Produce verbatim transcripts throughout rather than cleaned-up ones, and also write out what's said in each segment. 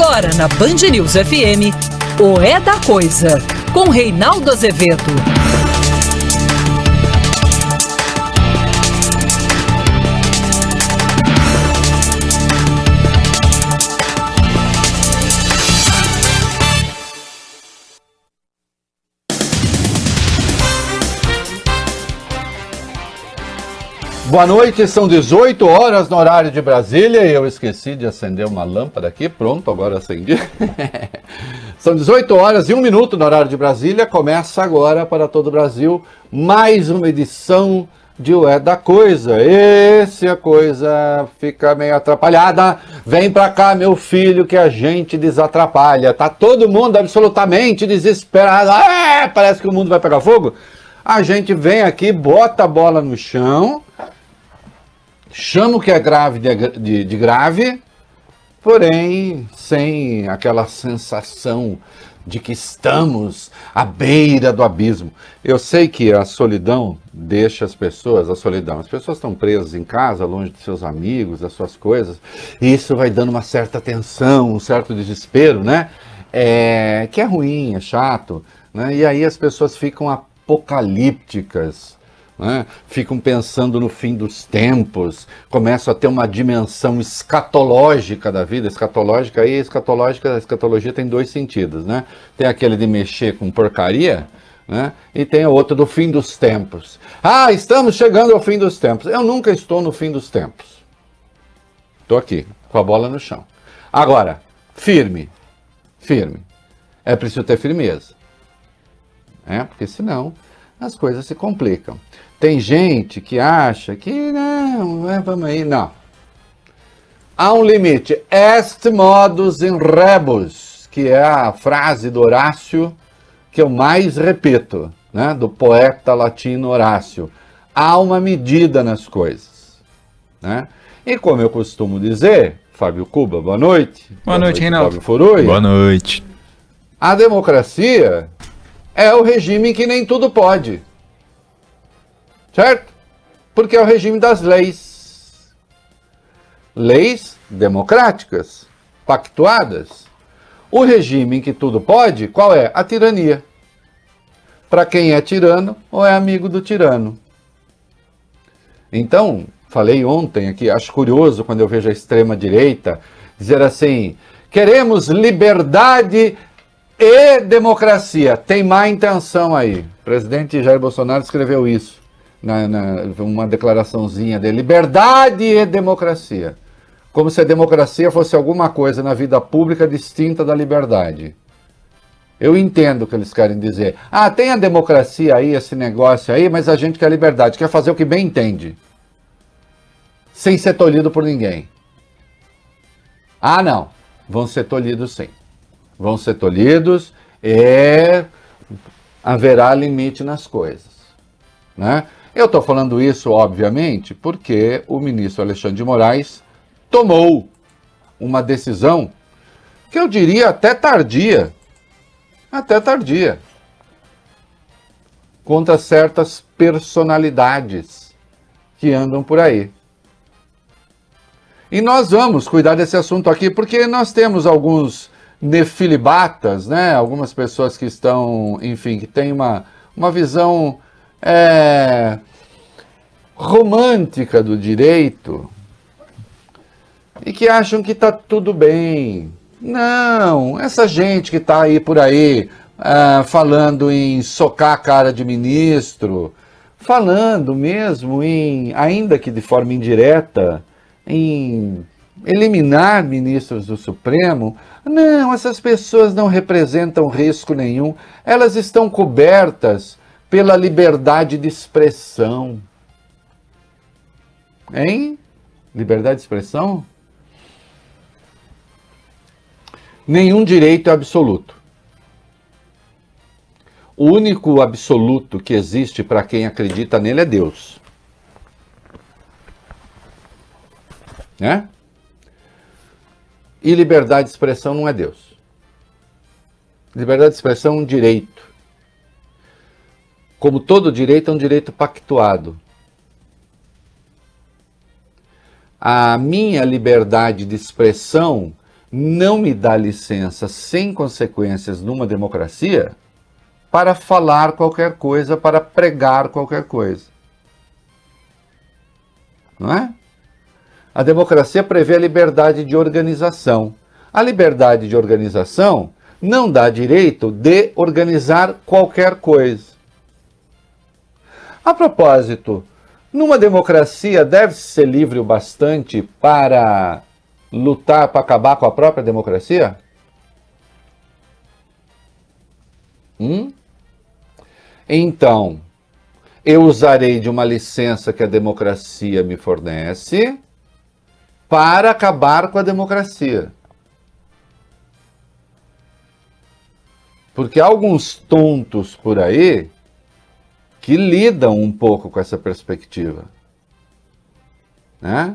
Agora na Band News F M, o É da Coisa, com Reinaldo Azevedo. Boa noite, são dezoito horas no horário de Brasília e eu esqueci de acender uma lâmpada aqui, pronto, agora acendi. São dezoito horas e um minuto no horário de Brasília, começa agora para todo o Brasil mais uma edição de O É da Coisa. E se a coisa fica meio atrapalhada, vem pra cá meu filho que a gente desatrapalha, tá todo mundo absolutamente desesperado, ah, parece que o mundo vai pegar fogo. A gente vem aqui, bota a bola no chão, chama o que é grave de, de, de grave, porém sem aquela sensação de que estamos à beira do abismo. Eu sei que a solidão deixa as pessoas, a solidão, as pessoas estão presas em casa, longe dos seus amigos, das suas coisas, e isso vai dando uma certa tensão, um certo desespero, né? É, que é ruim, é chato, né? E aí as pessoas ficam apocalípticas, né? Ficam pensando no fim dos tempos, começam a ter uma dimensão escatológica da vida, escatológica e escatológica, a escatologia tem dois sentidos, né? Tem aquele de mexer com porcaria, né? E tem a outra do fim dos tempos. Ah, estamos chegando ao fim dos tempos. Eu nunca estou no fim dos tempos. Estou aqui, com a bola no chão. Agora, firme, firme. É preciso ter firmeza, né? Porque senão as coisas se complicam. Tem gente que acha que não, é, vamos aí, não. Há um limite. Est modus in rebus, que é a frase do Horácio que eu mais repito, né? Do poeta latino Horácio. Há uma medida nas coisas, né? E como eu costumo dizer, Fábio Cuba, boa noite. Boa, boa noite, noite, Reinaldo. Fábio Furui. Boa noite. A democracia é o regime que nem tudo pode, certo? Porque é o regime das leis. Leis democráticas, pactuadas. O regime em que tudo pode, qual é? A tirania. Para quem é tirano ou é amigo do tirano. Então, falei ontem aqui, acho curioso quando eu vejo a extrema-direita dizer assim, queremos liberdade e democracia. Tem má intenção aí. O presidente Jair Bolsonaro escreveu isso, na, na, uma declaraçãozinha dele. Liberdade e democracia. Como se a democracia fosse alguma coisa na vida pública distinta da liberdade. Eu entendo o que eles querem dizer. Ah, tem a democracia aí, esse negócio aí, mas a gente quer liberdade, quer fazer o que bem entende. Sem ser tolhido por ninguém. Ah, não. Vão ser tolhidos sim. Vão ser tolhidos e haverá limite nas coisas, né? Eu estou falando isso, obviamente, porque o ministro Alexandre de Moraes tomou uma decisão que eu diria até tardia, até tardia, contra certas personalidades que andam por aí. E nós vamos cuidar desse assunto aqui, porque nós temos alguns nefilibatas, né? Algumas pessoas que estão, enfim, que têm uma, uma visão é, romântica do direito e que acham que está tudo bem. Não, essa gente que está aí por aí ah, falando em socar a cara de ministro, falando mesmo em, ainda que de forma indireta, em eliminar ministros do Supremo, não, essas pessoas não representam risco nenhum, elas estão cobertas pela liberdade de expressão. Hein? Liberdade de expressão? Nenhum direito é absoluto. O único absoluto que existe para quem acredita nele é Deus, né? E liberdade de expressão não é Deus. Liberdade de expressão é um direito. Como todo direito, é um direito pactuado. A minha liberdade de expressão não me dá licença sem consequências numa democracia para falar qualquer coisa, para pregar qualquer coisa. Não é? A democracia prevê a liberdade de organização. A liberdade de organização não dá direito de organizar qualquer coisa. A propósito, numa democracia deve-se ser livre o bastante para lutar para acabar com a própria democracia? Hum? Então, eu usarei de uma licença que a democracia me fornece para acabar com a democracia. Porque há alguns tontos por aí que lidam um pouco com essa perspectiva, né?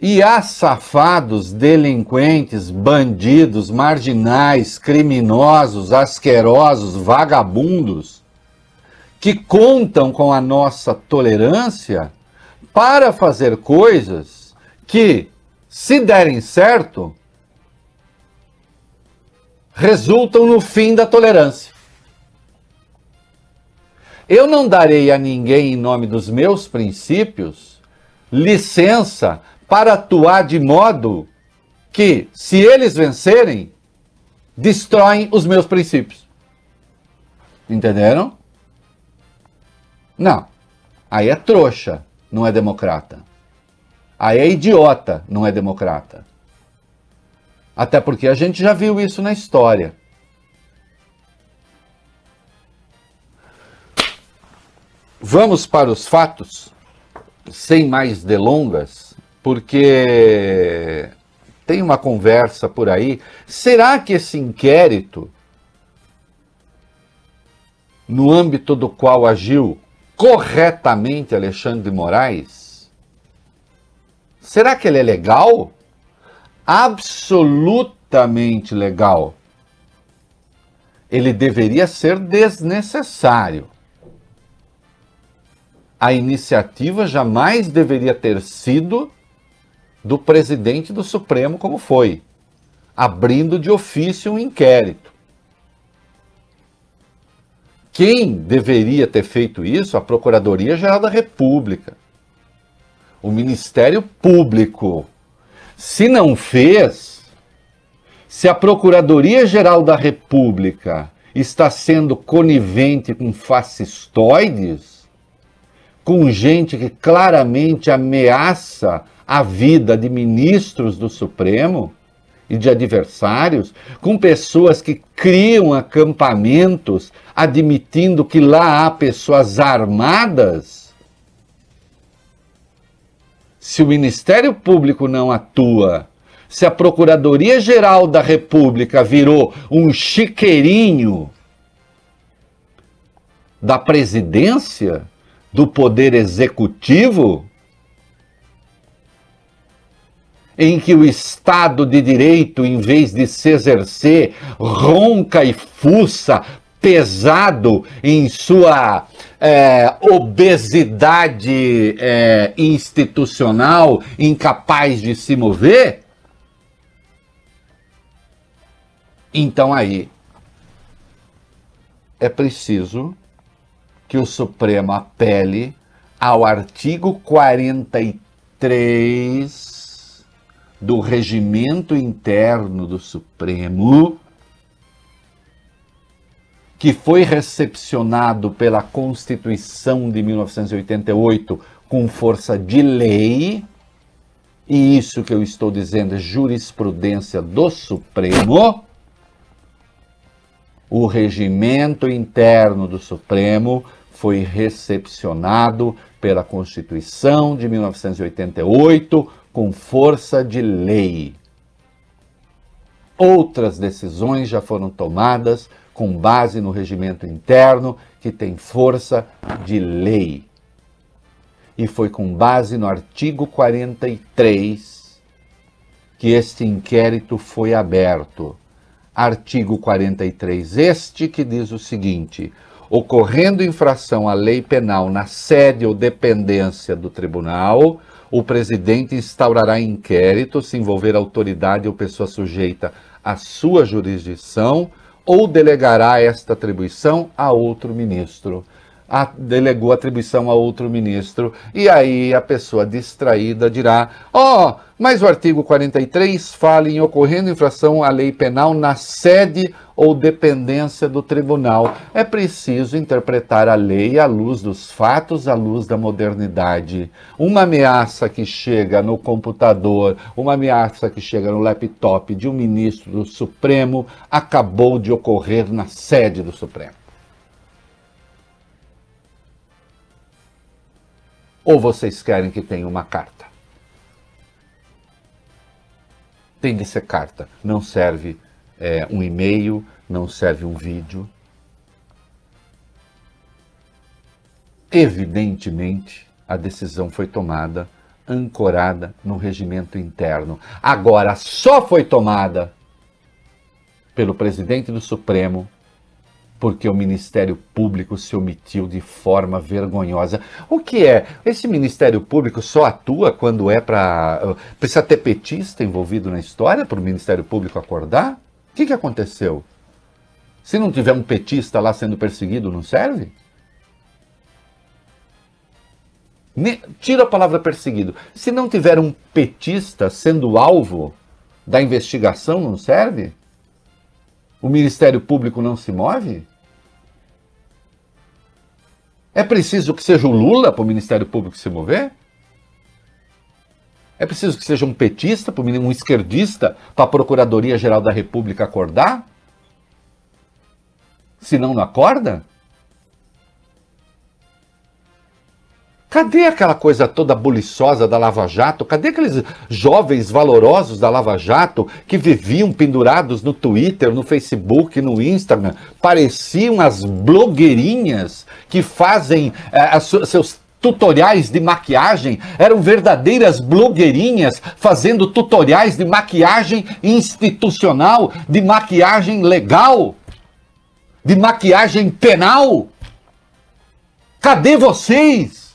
E há safados, delinquentes, bandidos, marginais, criminosos, asquerosos, vagabundos, que contam com a nossa tolerância para fazer coisas que, se derem certo, resultam no fim da tolerância. Eu não darei a ninguém, em nome dos meus princípios, licença para atuar de modo que, se eles vencerem, destroem os meus princípios. Entenderam? Não. Aí é trouxa, não é democrata. Aí é idiota, não é democrata. Até porque a gente já viu isso na história. Vamos para os fatos, sem mais delongas. Porque tem uma conversa por aí. Será que esse inquérito, no âmbito do qual agiu corretamente Alexandre de Moraes, será que ele é legal? Absolutamente legal. Ele deveria ser desnecessário. A iniciativa jamais deveria ter sido do presidente do Supremo, como foi, abrindo de ofício um inquérito. Quem deveria ter feito isso? A Procuradoria-Geral da República, o Ministério Público. Se não fez, se a Procuradoria-Geral da República está sendo conivente com fascistoides, com gente que claramente ameaça a vida de ministros do Supremo e de adversários, com pessoas que criam acampamentos admitindo que lá há pessoas armadas. Se o Ministério Público não atua, se a Procuradoria-Geral da República virou um chiqueirinho da presidência, do Poder Executivo, em que o Estado de Direito, em vez de se exercer, ronca e fuça, pesado em sua é, obesidade é, institucional, incapaz de se mover, então aí é preciso que o Supremo apele ao artigo quarenta e três... do Regimento Interno do Supremo, que foi recepcionado pela Constituição de mil novecentos e oitenta e oito com força de lei, e isso que eu estou dizendo é jurisprudência do Supremo. O Regimento Interno do Supremo foi recepcionado pela Constituição de mil novecentos e oitenta e oito com força de lei. Outras decisões já foram tomadas com base no regimento interno, que tem força de lei. E foi com base no artigo quarenta e três que este inquérito foi aberto. Artigo quarenta e três este que diz o seguinte: ocorrendo infração à lei penal na sede ou dependência do tribunal, o presidente instaurará inquérito se envolver autoridade ou pessoa sujeita à sua jurisdição ou delegará esta atribuição a outro ministro. A, delegou a atribuição a outro ministro, e aí a pessoa distraída dirá, ó, oh, mas o artigo quarenta e três fala em ocorrendo infração à lei penal na sede ou dependência do tribunal. É preciso interpretar a lei à luz dos fatos, à luz da modernidade. Uma ameaça que chega no computador, uma ameaça que chega no laptop de um ministro do Supremo acabou de ocorrer na sede do Supremo. Ou vocês querem que tenha uma carta? Tem de ser carta. Não serve é, um e-mail, não serve um vídeo. Evidentemente, a decisão foi tomada, ancorada no regimento interno. Agora, só foi tomada pelo presidente do Supremo, porque o Ministério Público se omitiu de forma vergonhosa. O que é? Esse Ministério Público só atua quando é para... Precisa ter petista envolvido na história para o Ministério Público acordar? O que, que aconteceu? Se não tiver um petista lá sendo perseguido, não serve? Ne... Tira a palavra perseguido. Se não tiver um petista sendo alvo da investigação, não serve? O Ministério Público não se move? É preciso que seja o Lula para o Ministério Público se mover? É preciso que seja um petista, um esquerdista, para a Procuradoria-Geral da República acordar? Se não, não acorda? Cadê aquela coisa toda buliçosa da Lava Jato? Cadê aqueles jovens valorosos da Lava Jato que viviam pendurados no Twitter, no Facebook, no Instagram? Pareciam as blogueirinhas que fazem eh, seus tutoriais de maquiagem. Eram verdadeiras blogueirinhas fazendo tutoriais de maquiagem institucional, de maquiagem legal, de maquiagem penal. Cadê vocês?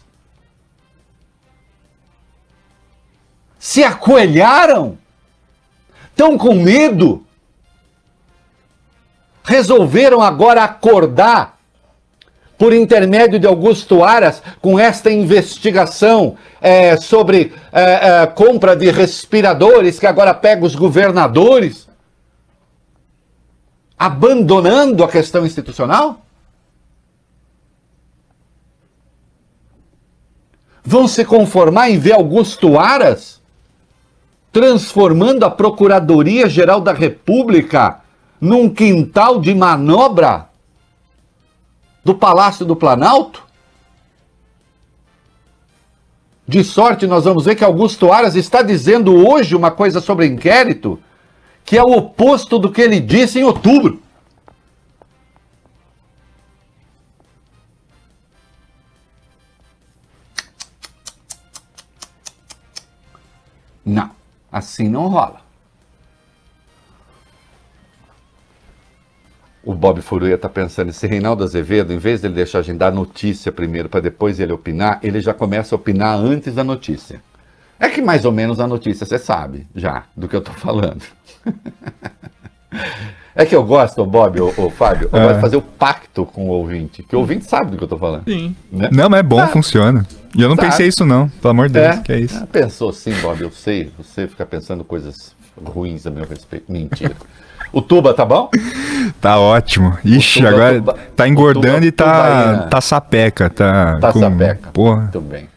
Se ajoelharam, estão com medo, resolveram agora acordar por intermédio de Augusto Aras com esta investigação é, sobre é, é, compra de respiradores que agora pega os governadores, abandonando a questão institucional? Vão se conformar em ver Augusto Aras transformando a Procuradoria-Geral da República num quintal de manobra do Palácio do Planalto? De sorte, nós vamos ver que Augusto Aras está dizendo hoje uma coisa sobre inquérito que é o oposto do que ele disse em outubro. Não, assim não rola. O Bob Furuia está pensando, se Reinaldo Azevedo, em vez dele deixar agendar a notícia primeiro para depois ele opinar, ele já começa a opinar antes da notícia. É que mais ou menos a notícia você sabe já do que eu estou falando. É que eu gosto, Bob, ou, ou Fábio, eu é. gosto de fazer o pacto com o ouvinte, que o ouvinte sabe do que eu tô falando. Sim. Né? Não, mas é bom, ah, funciona. E eu não sabe. pensei isso não, pelo amor de Deus, é. que é isso. Ah, pensou sim, Bob, eu sei, você fica pensando coisas ruins a meu respeito. Mentira. O Tuba tá bom? Tá ótimo. Ixi, tuba, agora tuba, tá engordando tuba, e tá, tubaína. tá sapeca. Tá, tá com... sapeca, porra. Muito bem.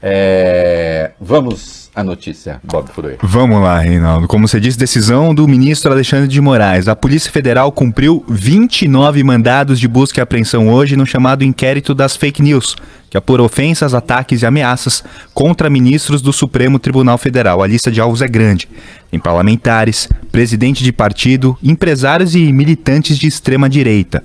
É... Vamos... a notícia, Bob Furuia. Vamos lá, Reinaldo. Como você disse, decisão do ministro Alexandre de Moraes. A Polícia Federal cumpriu vinte e nove mandados de busca e apreensão hoje no chamado inquérito das fake news, que é por ofensas, ataques e ameaças contra ministros do Supremo Tribunal Federal. A lista de alvos é grande. Tem parlamentares, presidente de partido, empresários e militantes de extrema-direita.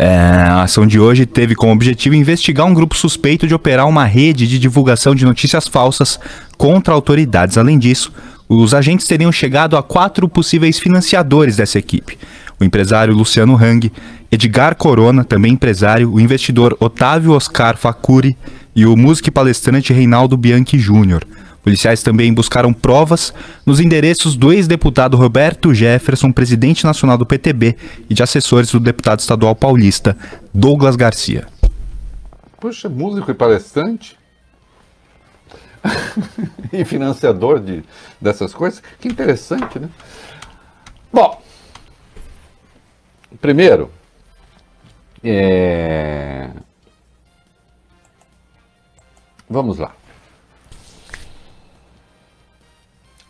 É, a ação de hoje teve como objetivo investigar um grupo suspeito de operar uma rede de divulgação de notícias falsas contra autoridades. Além disso, os agentes teriam chegado a quatro possíveis financiadores dessa equipe. o empresário Luciano Hang, Edgar Corona, também empresário, o investidor Otávio Oscar Facuri e o músico e palestrante Reinaldo Bianchi Júnior. Policiais também buscaram provas nos endereços do ex-deputado Roberto Jefferson, presidente nacional do P T B, e de assessores do deputado estadual paulista Douglas Garcia. Poxa, músico e palestrante? E financiador de, dessas coisas? Que interessante, né? Bom, primeiro, é... vamos lá.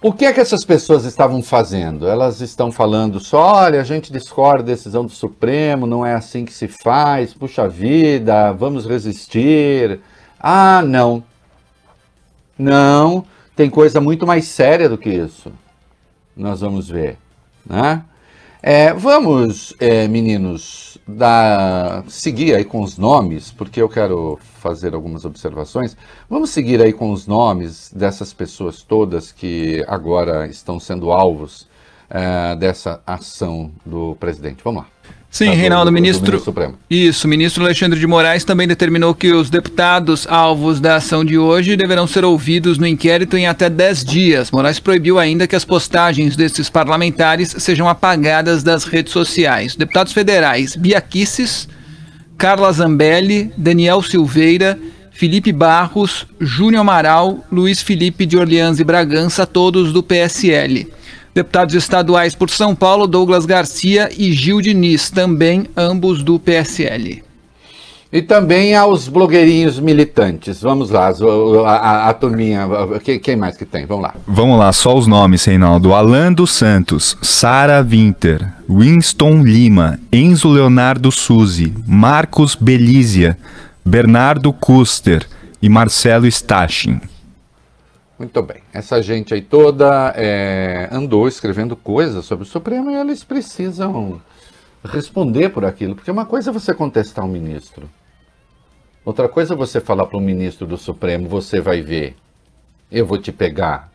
O que é que essas pessoas estavam fazendo? Elas estão falando só, olha, a gente discorda da decisão do Supremo, não é assim que se faz, puxa vida, vamos resistir. Ah, não. Não, tem coisa muito mais séria do que isso. Nós vamos ver, né? É, vamos, é, meninos, da... seguir aí com os nomes, porque eu quero fazer algumas observações. Vamos seguir aí com os nomes dessas pessoas todas que agora estão sendo alvos é, dessa ação do presidente. Vamos lá. Sim, Reinaldo, ministro. Isso, o ministro Alexandre de Moraes também determinou que os deputados alvos da ação de hoje deverão ser ouvidos no inquérito em até dez dias. Moraes proibiu ainda que as postagens desses parlamentares sejam apagadas das redes sociais. Deputados federais Bia Kicis, Carla Zambelli, Daniel Silveira, Felipe Barros, Júnior Amaral, Luiz Felipe de Orleans e Bragança, todos do P S L. Deputados estaduais por São Paulo, Douglas Garcia e Gil Diniz, também ambos do P S L. E também aos blogueirinhos militantes. Vamos lá, a, a, a turminha, quem mais que tem? Vamos lá. Vamos lá, só os nomes, Reinaldo. Alan dos Santos, Sara Winter, Winston Lima, Enzo Leonardo Suzy, Marcos Belizia, Bernardo Custer e Marcelo Stachin. Muito bem, essa gente aí toda é, andou escrevendo coisas sobre o Supremo e eles precisam responder por aquilo, porque uma coisa é você contestar um ministro, outra coisa é você falar para um ministro do Supremo, você vai ver, eu vou te pegar,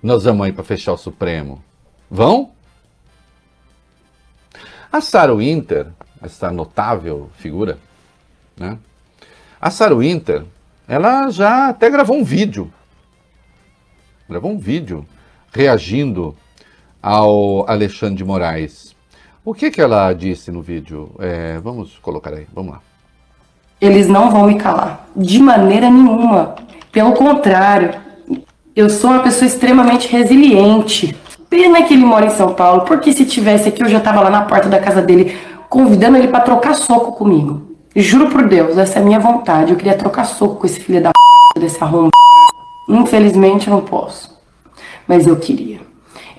nós vamos aí para fechar o Supremo. Vão? A Sara Winter, essa notável figura, né? A Sara Winter, ela já até gravou um vídeo. Gravou um vídeo reagindo ao Alexandre de Moraes. O que que ela disse no vídeo? É, vamos colocar aí, vamos lá. Eles não vão me calar, de maneira nenhuma. Pelo contrário, eu sou uma pessoa extremamente resiliente. Pena que ele mora em São Paulo, porque se tivesse aqui, eu já estava lá na porta da casa dele, convidando ele para trocar soco comigo. Juro por Deus, essa é a minha vontade. Eu queria trocar soco com esse filho da p***, desse arrombado. Infelizmente eu não posso, mas eu queria.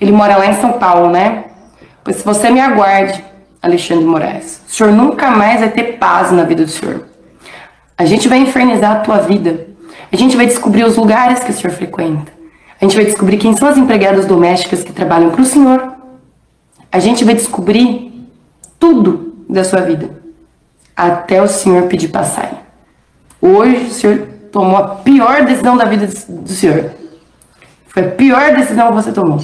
Ele mora lá em São Paulo, né? Pois você me aguarde, Alexandre Moraes. O senhor nunca mais vai ter paz na vida do senhor. A gente vai infernizar a tua vida. A gente vai descobrir os lugares que o senhor frequenta. A gente vai descobrir quem são as empregadas domésticas que trabalham para o senhor. A gente vai descobrir tudo da sua vida, até o senhor pedir passagem. Hoje o senhor tomou a pior decisão da vida do senhor. Foi a pior decisão que você tomou.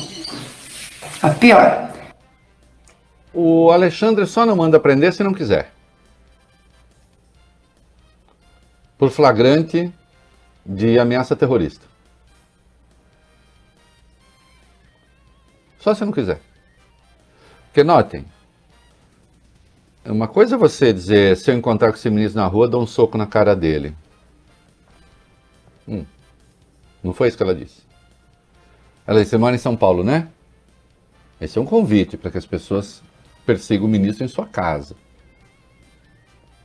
A pior. O Alexandre só não manda prender se não quiser. Por flagrante de ameaça terrorista. Só se não quiser. Porque notem, uma coisa é você dizer, se eu encontrar com esse ministro na rua, dou um soco na cara dele. Hum, não foi isso que ela disse. Ela disse, você mora em São Paulo, né? Esse é um convite para que as pessoas persigam o ministro em sua casa.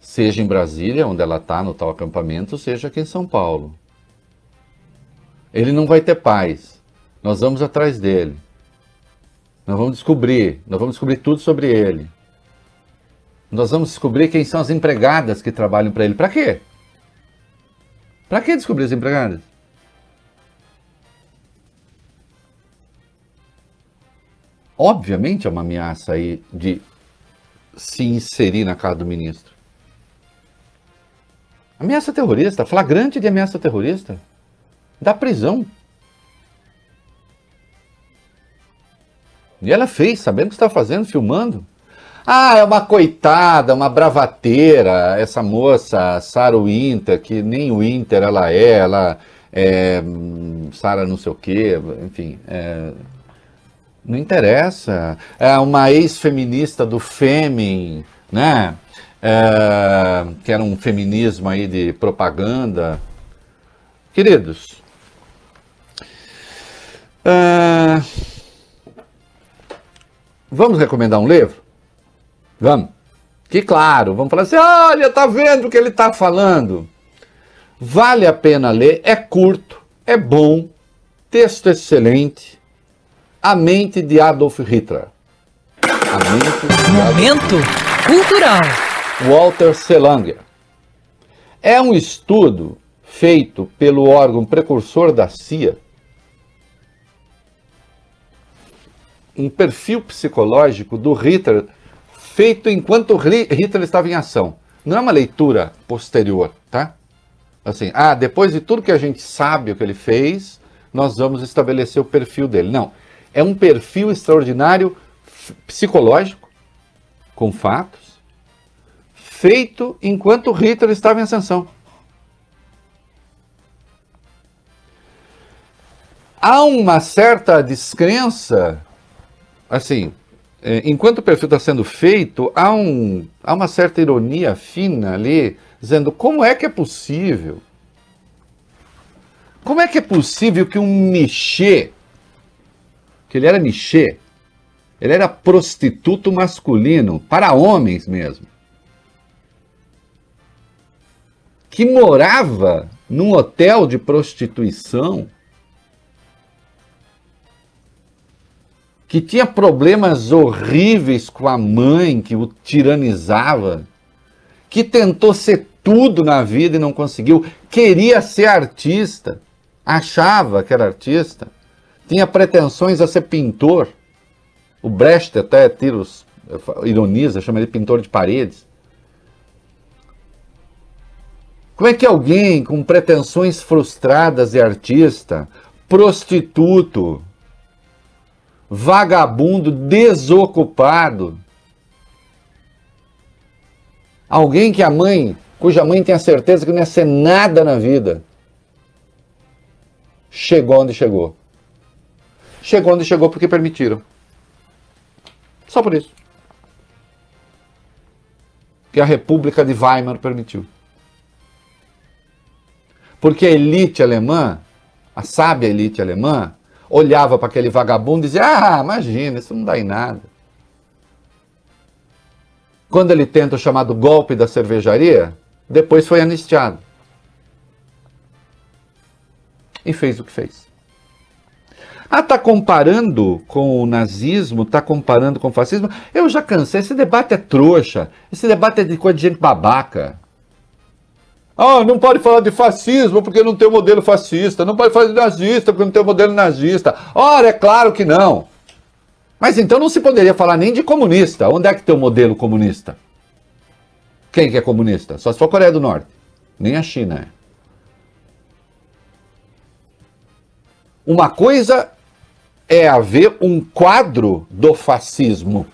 Seja em Brasília, onde ela está, no tal acampamento, seja aqui em São Paulo. Ele não vai ter paz. Nós vamos atrás dele. Nós vamos descobrir. Nós vamos descobrir tudo sobre ele. Nós vamos descobrir quem são as empregadas que trabalham para ele. Para quê? Para que descobrir as empregadas? Obviamente é uma ameaça aí de se inserir na casa do ministro. Ameaça terrorista, flagrante de ameaça terrorista, da prisão. E ela fez, sabendo o que está fazendo, filmando. Ah, é uma coitada, uma bravateira, essa moça, Sara Winter, que nem Winter ela é, ela é Sara não sei o quê, enfim, é, não interessa. É uma ex-feminista do Fêmen, né, é, que era um feminismo aí de propaganda. Queridos, é, vamos recomendar um livro? Vamos, que claro, vamos falar assim, olha, tá vendo o que ele tá falando? Vale a pena ler, é curto, é bom, texto excelente, A Mente de Adolf Hitler. A Mente de Momento Adolf... Cultural. Walter Selanger. É um estudo feito pelo órgão precursor da C I A, um perfil psicológico do Hitler, feito enquanto Hitler estava em ação. Não é uma leitura posterior, tá? Assim, ah, depois de tudo que a gente sabe o que ele fez, nós vamos estabelecer o perfil dele. Não, é um perfil extraordinário psicológico, com fatos, feito enquanto Hitler estava em ascensão. Há uma certa descrença, assim... Enquanto o perfil está sendo feito, há, um, há uma certa ironia fina ali, dizendo como é que é possível? Como é que é possível que um nichê, que ele era nichê, ele era prostituto masculino, para homens mesmo, que morava num hotel de prostituição, que tinha problemas horríveis com a mãe, que o tiranizava, que tentou ser tudo na vida e não conseguiu, queria ser artista, achava que era artista, tinha pretensões a ser pintor. O Brecht até tiros, ironiza, chama ele pintor de paredes. Como é que alguém com pretensões frustradas de artista, prostituto, vagabundo, desocupado, alguém que a mãe, cuja mãe tem a certeza que não ia ser nada na vida, chegou onde chegou. Chegou onde chegou porque permitiram. Só por isso. Que a República de Weimar permitiu. Porque a elite alemã, a sábia elite alemã, olhava para aquele vagabundo e dizia, ah, imagina, isso não dá em nada. Quando ele tenta o chamado golpe da cervejaria, depois foi anistiado. E fez o que fez. Ah, tá comparando com o nazismo, tá comparando com o fascismo? Eu já cansei, esse debate é trouxa, esse debate é de coisa de gente babaca. Ah, não pode falar de fascismo porque não tem o modelo fascista. Não pode falar de nazista porque não tem o modelo nazista. Ora, é claro que não. Mas então não se poderia falar nem de comunista. Onde é que tem o modelo comunista? Quem que é comunista? Só se for a Coreia do Norte. Nem a China é. Uma coisa é haver um quadro do fascismo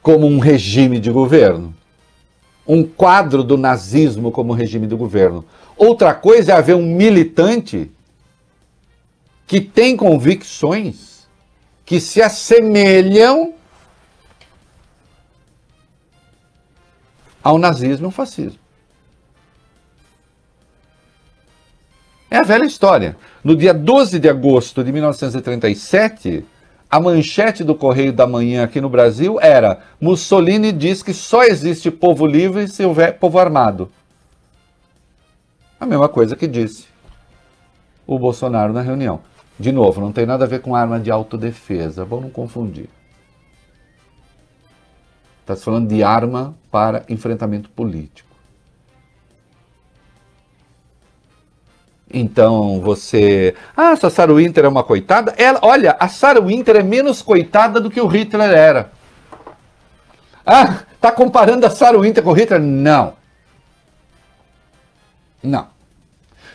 como um regime de governo. Um quadro do nazismo como regime do governo. Outra coisa é haver um militante que tem convicções que se assemelham ao nazismo e ao fascismo. É a velha história. No dia doze de agosto de mil novecentos e trinta e sete... a manchete do Correio da Manhã aqui no Brasil era: Mussolini diz que só existe povo livre se houver povo armado. A mesma coisa que disse o Bolsonaro na reunião. De novo, não tem nada a ver com arma de autodefesa. Vamos não confundir. Está se falando de arma para enfrentamento político. Então você... Ah, essa Sara Winter é uma coitada? Ela, olha, a Sara Winter é menos coitada do que o Hitler era. Ah, tá comparando a Sara Winter com o Hitler? Não. Não.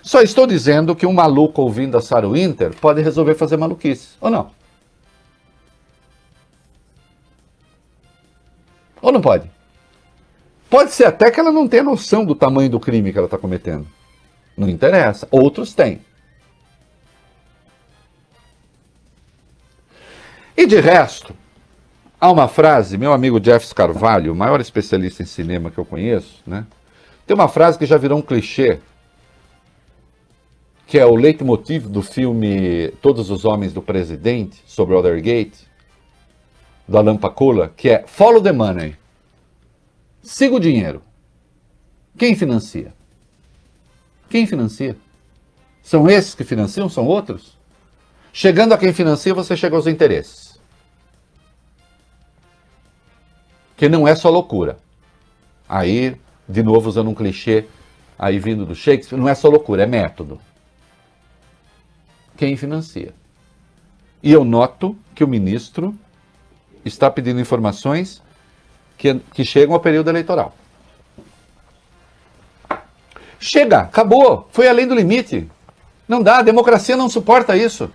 Só estou dizendo que um maluco ouvindo a Sara Winter pode resolver fazer maluquice, ou não? Ou não pode? Pode ser até que ela não tenha noção do tamanho do crime que ela está cometendo. Não interessa. Outros têm. E de resto, há uma frase, meu amigo Jeffs Carvalho, o maior especialista em cinema que eu conheço, né? Tem uma frase que já virou um clichê, que é o leitmotiv do filme Todos os Homens do Presidente, sobre Watergate, do Alan Pakula, que é Follow the Money. Siga o dinheiro. Quem financia? Quem financia? São esses que financiam? São outros? Chegando a quem financia, você chega aos interesses. Que não é só loucura. Aí, de novo, usando um clichê aí vindo do Shakespeare, não é só loucura, é método. Quem financia? E eu noto que o ministro está pedindo informações que, que chegam ao período eleitoral. Chega, acabou, foi além do limite. Não dá, a democracia não suporta isso.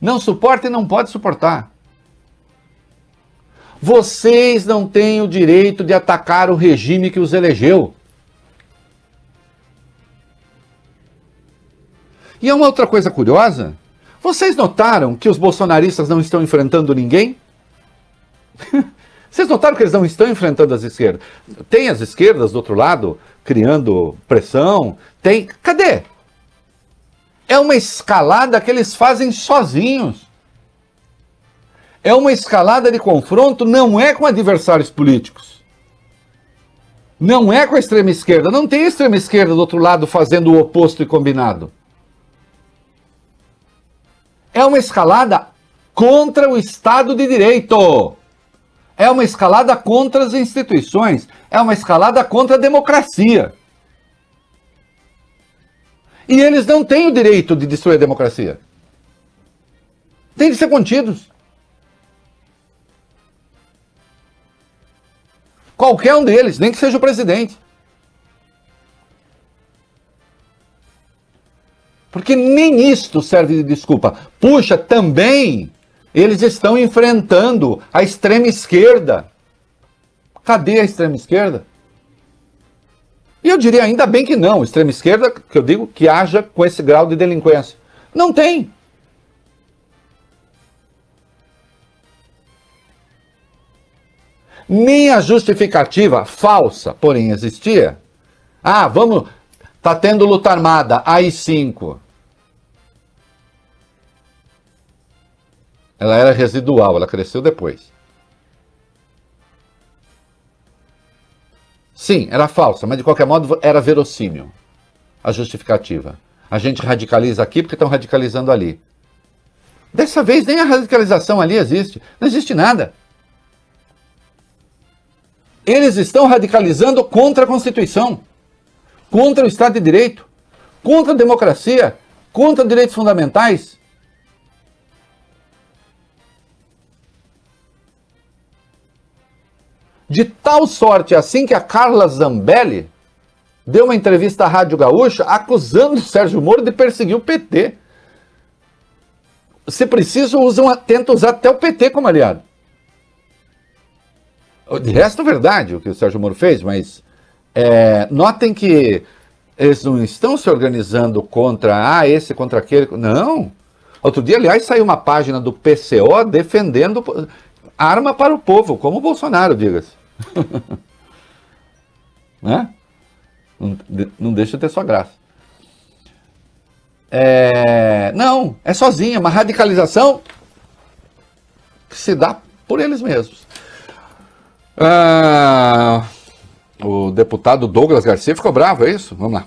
Não suporta e não pode suportar. Vocês não têm o direito de atacar o regime que os elegeu. E é uma outra coisa curiosa. Vocês notaram que os bolsonaristas não estão enfrentando ninguém? Vocês notaram que eles não estão enfrentando as esquerdas? Tem as esquerdas do outro lado criando pressão? Tem. Cadê? É uma escalada que eles fazem sozinhos. É uma escalada de confronto, não é com adversários políticos. Não é com a extrema esquerda. Não tem extrema esquerda do outro lado fazendo o oposto e combinado. É uma escalada contra o Estado de Direito. É uma escalada contra as instituições. É uma escalada contra a democracia. E eles não têm o direito de destruir a democracia. Tem de ser contidos. Qualquer um deles, nem que seja o presidente. Porque nem isto serve de desculpa. Puxa, também eles estão enfrentando a extrema esquerda. Cadê a extrema esquerda? E eu diria, ainda bem que não, extrema esquerda, que eu digo, que haja com esse grau de delinquência. Não tem. Nem a justificativa falsa, porém, existia. Ah, vamos, tá tendo luta armada, A I cinco. Ela era residual, ela cresceu depois. Sim, era falsa, mas de qualquer modo era verossímil a justificativa. A gente radicaliza aqui porque estão radicalizando ali. Dessa vez nem a radicalização ali existe. Não existe nada. Eles estão radicalizando contra a Constituição, contra o Estado de Direito, contra a democracia, contra direitos fundamentais. De tal sorte assim que a Carla Zambelli deu uma entrevista à Rádio Gaúcha acusando o Sérgio Moro de perseguir o P T. Se preciso, usam, tenta usar até o P T como aliado. De resto, é verdade o que o Sérgio Moro fez, mas é, notem que eles não estão se organizando contra ah, esse, contra aquele. Não. Outro dia, aliás, saiu uma página do P C O defendendo arma para o povo, como o Bolsonaro, diga-se. Né? Não, não deixa de ter sua graça. É, não, é sozinha, uma radicalização que se dá por eles mesmos. Ah, o deputado Douglas Garcia ficou bravo, é isso? Vamos lá.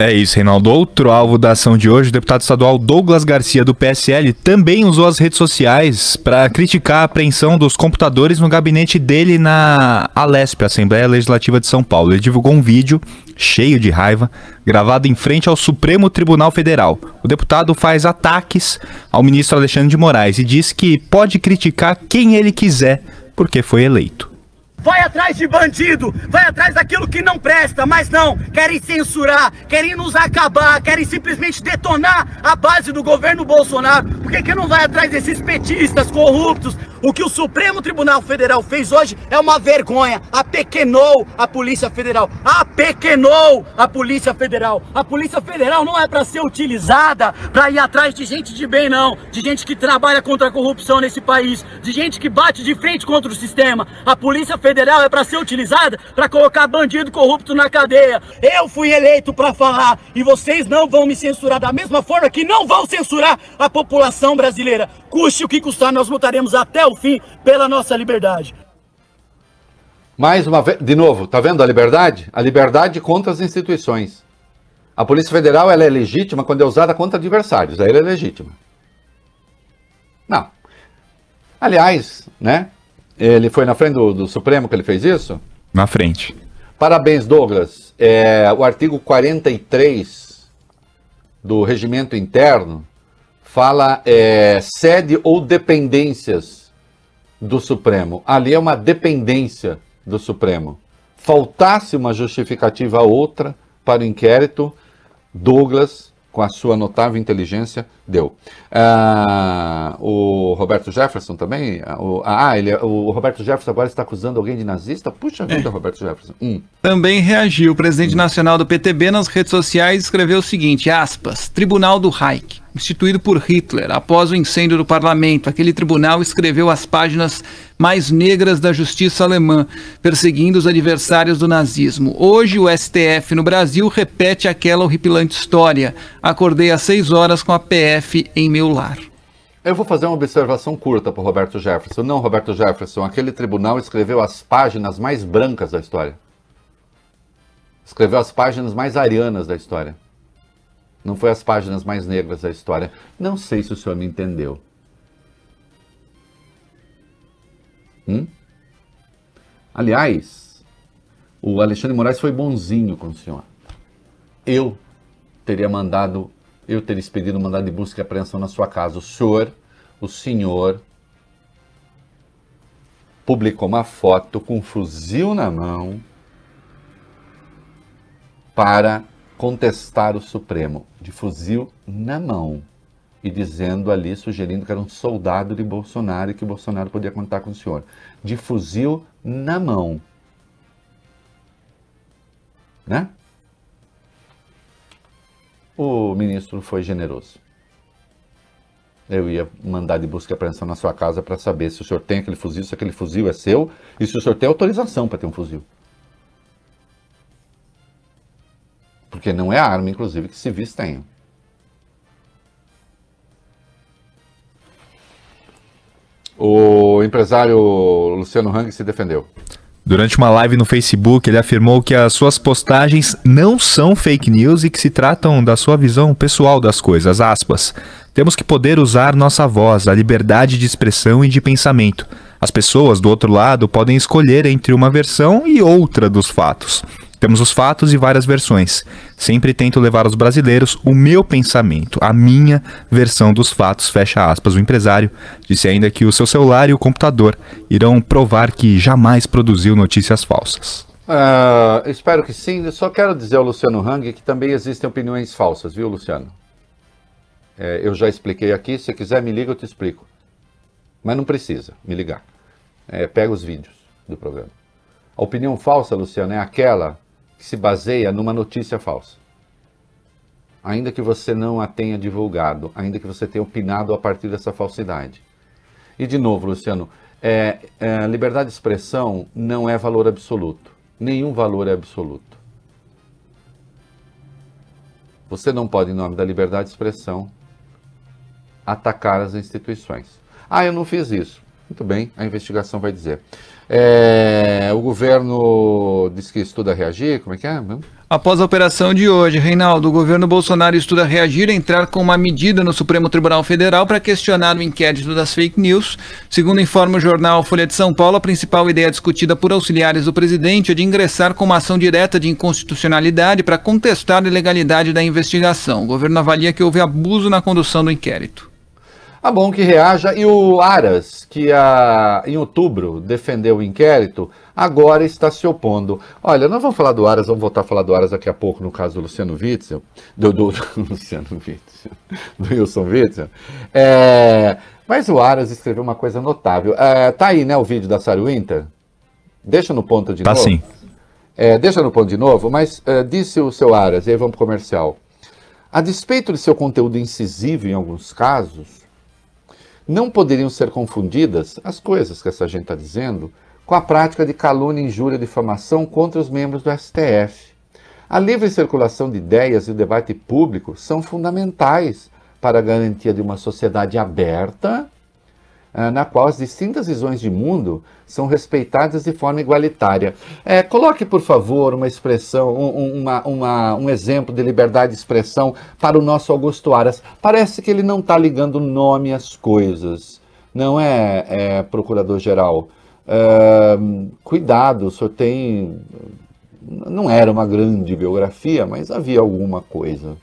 É isso, Reinaldo. Outro alvo da ação de hoje, o deputado estadual Douglas Garcia, do P S L, também usou as redes sociais para criticar a apreensão dos computadores no gabinete dele na Alesp, Assembleia Legislativa de São Paulo. Ele divulgou um vídeo cheio de raiva, gravado em frente ao Supremo Tribunal Federal. O deputado faz ataques ao ministro Alexandre de Moraes e diz que pode criticar quem ele quiser, porque foi eleito. Vai atrás de bandido, vai atrás daquilo que não presta, mas não, querem censurar, querem nos acabar, querem simplesmente detonar a base do governo Bolsonaro. Por que que não vai atrás desses petistas corruptos? O que o Supremo Tribunal Federal fez hoje é uma vergonha, apequenou a Polícia Federal, apequenou a Polícia Federal. A Polícia Federal não é para ser utilizada para ir atrás de gente de bem não, de gente que trabalha contra a corrupção nesse país, de gente que bate de frente contra o sistema. A Polícia Federal é para ser utilizada para colocar bandido corrupto na cadeia. Eu fui eleito para falar e vocês não vão me censurar da mesma forma que não vão censurar a população brasileira. Custe o que custar, nós lutaremos até o fim pela nossa liberdade. Mais uma vez, de novo, tá vendo a liberdade? A liberdade contra as instituições. A Polícia Federal ela é legítima quando é usada contra adversários, aí ela é legítima. Não. Aliás, né? Ele foi na frente do, do Supremo que ele fez isso? Na frente. Parabéns, Douglas. É, o artigo quarenta e três do Regimento Interno fala é, sede ou dependências do Supremo. Ali é uma dependência do Supremo. Faltasse uma justificativa a outra para o inquérito, Douglas, com a sua notável inteligência, deu. Ah, o Roberto Jefferson também? O, ah, ele, o Roberto Jefferson agora está acusando alguém de nazista? Puxa vida, é. Roberto Jefferson. Hum. Também reagiu. O presidente hum. nacional do P T B nas redes sociais escreveu o seguinte, aspas, Tribunal do Reich, instituído por Hitler após o incêndio do parlamento. Aquele tribunal escreveu as páginas mais negras da justiça alemã, perseguindo os adversários do nazismo. Hoje, o S T F no Brasil repete aquela horripilante história. Acordei às seis horas com a P F em meu lar. Eu vou fazer uma observação curta para o Roberto Jefferson. Não, Roberto Jefferson, aquele tribunal escreveu as páginas mais brancas da história. Escreveu as páginas mais arianas da história. Não foi as páginas mais negras da história. Não sei se o senhor me entendeu. Hum? Aliás, o Alexandre de Moraes foi bonzinho com o senhor. Eu teria mandado, eu teria expedido um mandado de busca e apreensão na sua casa. O senhor, o senhor publicou uma foto com um fuzil na mão para contestar o Supremo, de fuzil na mão, e dizendo ali, sugerindo que era um soldado de Bolsonaro e que Bolsonaro podia contar com o senhor. De fuzil na mão. Né? O ministro foi generoso. Eu ia mandar de busca e apreensão na sua casa para saber se o senhor tem aquele fuzil, se aquele fuzil é seu, e se o senhor tem autorização para ter um fuzil. Porque não é a arma, inclusive, que civis têm. O empresário Luciano Hang se defendeu. Durante uma live no Facebook, ele afirmou que as suas postagens não são fake news e que se tratam da sua visão pessoal das coisas, aspas. Temos que poder usar nossa voz, a liberdade de expressão e de pensamento. As pessoas do outro lado podem escolher entre uma versão e outra dos fatos. Temos os fatos e várias versões. Sempre tento levar aos brasileiros o meu pensamento, a minha versão dos fatos, fecha aspas. O empresário disse ainda que o seu celular e o computador irão provar que jamais produziu notícias falsas. Uh, espero que sim. Eu só quero dizer ao Luciano Hang que também existem opiniões falsas, viu, Luciano? É, eu já expliquei aqui. Se quiser, me liga, eu te explico. Mas não precisa me ligar. É, pega os vídeos do programa. A opinião falsa, Luciano, é aquela que se baseia numa notícia falsa. Ainda que você não a tenha divulgado, ainda que você tenha opinado a partir dessa falsidade. E de novo, Luciano, é, é, liberdade de expressão não é valor absoluto. Nenhum valor é absoluto. Você não pode, em nome da liberdade de expressão, atacar as instituições. Ah, eu não fiz isso. Muito bem, a investigação vai dizer. É, o governo diz que estuda reagir, como é que é? Após a operação de hoje, Reinaldo, o governo Bolsonaro estuda reagir e entrar com uma medida no Supremo Tribunal Federal para questionar o inquérito das fake news. Segundo informa o jornal Folha de São Paulo, a principal ideia discutida por auxiliares do presidente é de ingressar com uma ação direta de inconstitucionalidade para contestar a ilegalidade da investigação. O governo avalia que houve abuso na condução do inquérito. Ah, bom que reaja. E o Aras, que a, em outubro defendeu o inquérito, agora está se opondo. Olha, nós vamos falar do Aras, vamos voltar a falar do Aras daqui a pouco, no caso do Luciano Witzel, do, do, do Luciano Witzel, do Wilson Witzel. É, mas o Aras escreveu uma coisa notável. É, tá aí, né, o vídeo da Sara Winter? Deixa no ponto de tá novo. Tá sim. É, deixa no ponto de novo, mas é, disse o seu Aras, e aí vamos pro comercial. A despeito de seu conteúdo incisivo em alguns casos, não poderiam ser confundidas as coisas que essa gente está dizendo com a prática de calúnia, injúria e difamação contra os membros do S T F. A livre circulação de ideias e o debate público são fundamentais para a garantia de uma sociedade aberta, na qual as distintas visões de mundo são respeitadas de forma igualitária. É, coloque, por favor, uma expressão, um, uma, uma, um exemplo de liberdade de expressão para o nosso Augusto Aras. Parece que ele não está ligando nome às coisas, não é, é procurador-geral? É, cuidado, o senhor tem... Não era uma grande biografia, mas havia alguma coisa,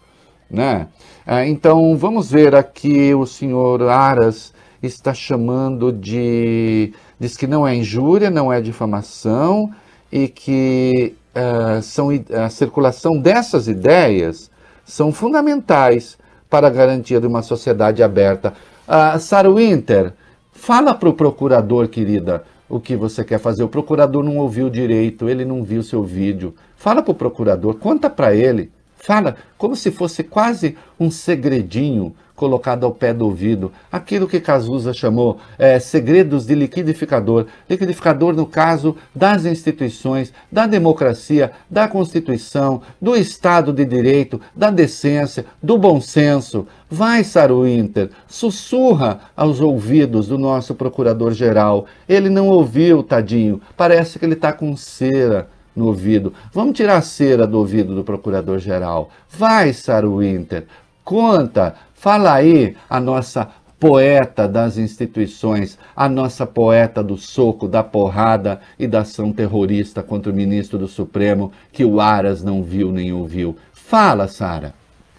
né? É, então, vamos ver aqui o senhor Aras... está chamando de... diz que não é injúria, não é difamação e que uh, são, a circulação dessas ideias são fundamentais para a garantia de uma sociedade aberta. Uh, Sara Winter, fala para o procurador, querida, o que você quer fazer. O procurador não ouviu direito, ele não viu seu vídeo. Fala para o procurador, conta para ele. Fala como se fosse quase um segredinho colocado ao pé do ouvido. Aquilo que Cazuza chamou é, segredos de liquidificador. Liquidificador, no caso, das instituições, da democracia, da Constituição, do Estado de Direito, da decência, do bom senso. Vai, Sara Winter, sussurra aos ouvidos do nosso procurador-geral. Ele não ouviu, tadinho. Parece que ele está com cera no ouvido. Vamos tirar a cera do ouvido do procurador-geral. Vai, Sara Winter, conta, fala aí a nossa poeta das instituições, a nossa poeta do soco, da porrada e da ação terrorista contra o ministro do Supremo, que o Aras não viu nem ouviu. Fala, Sara.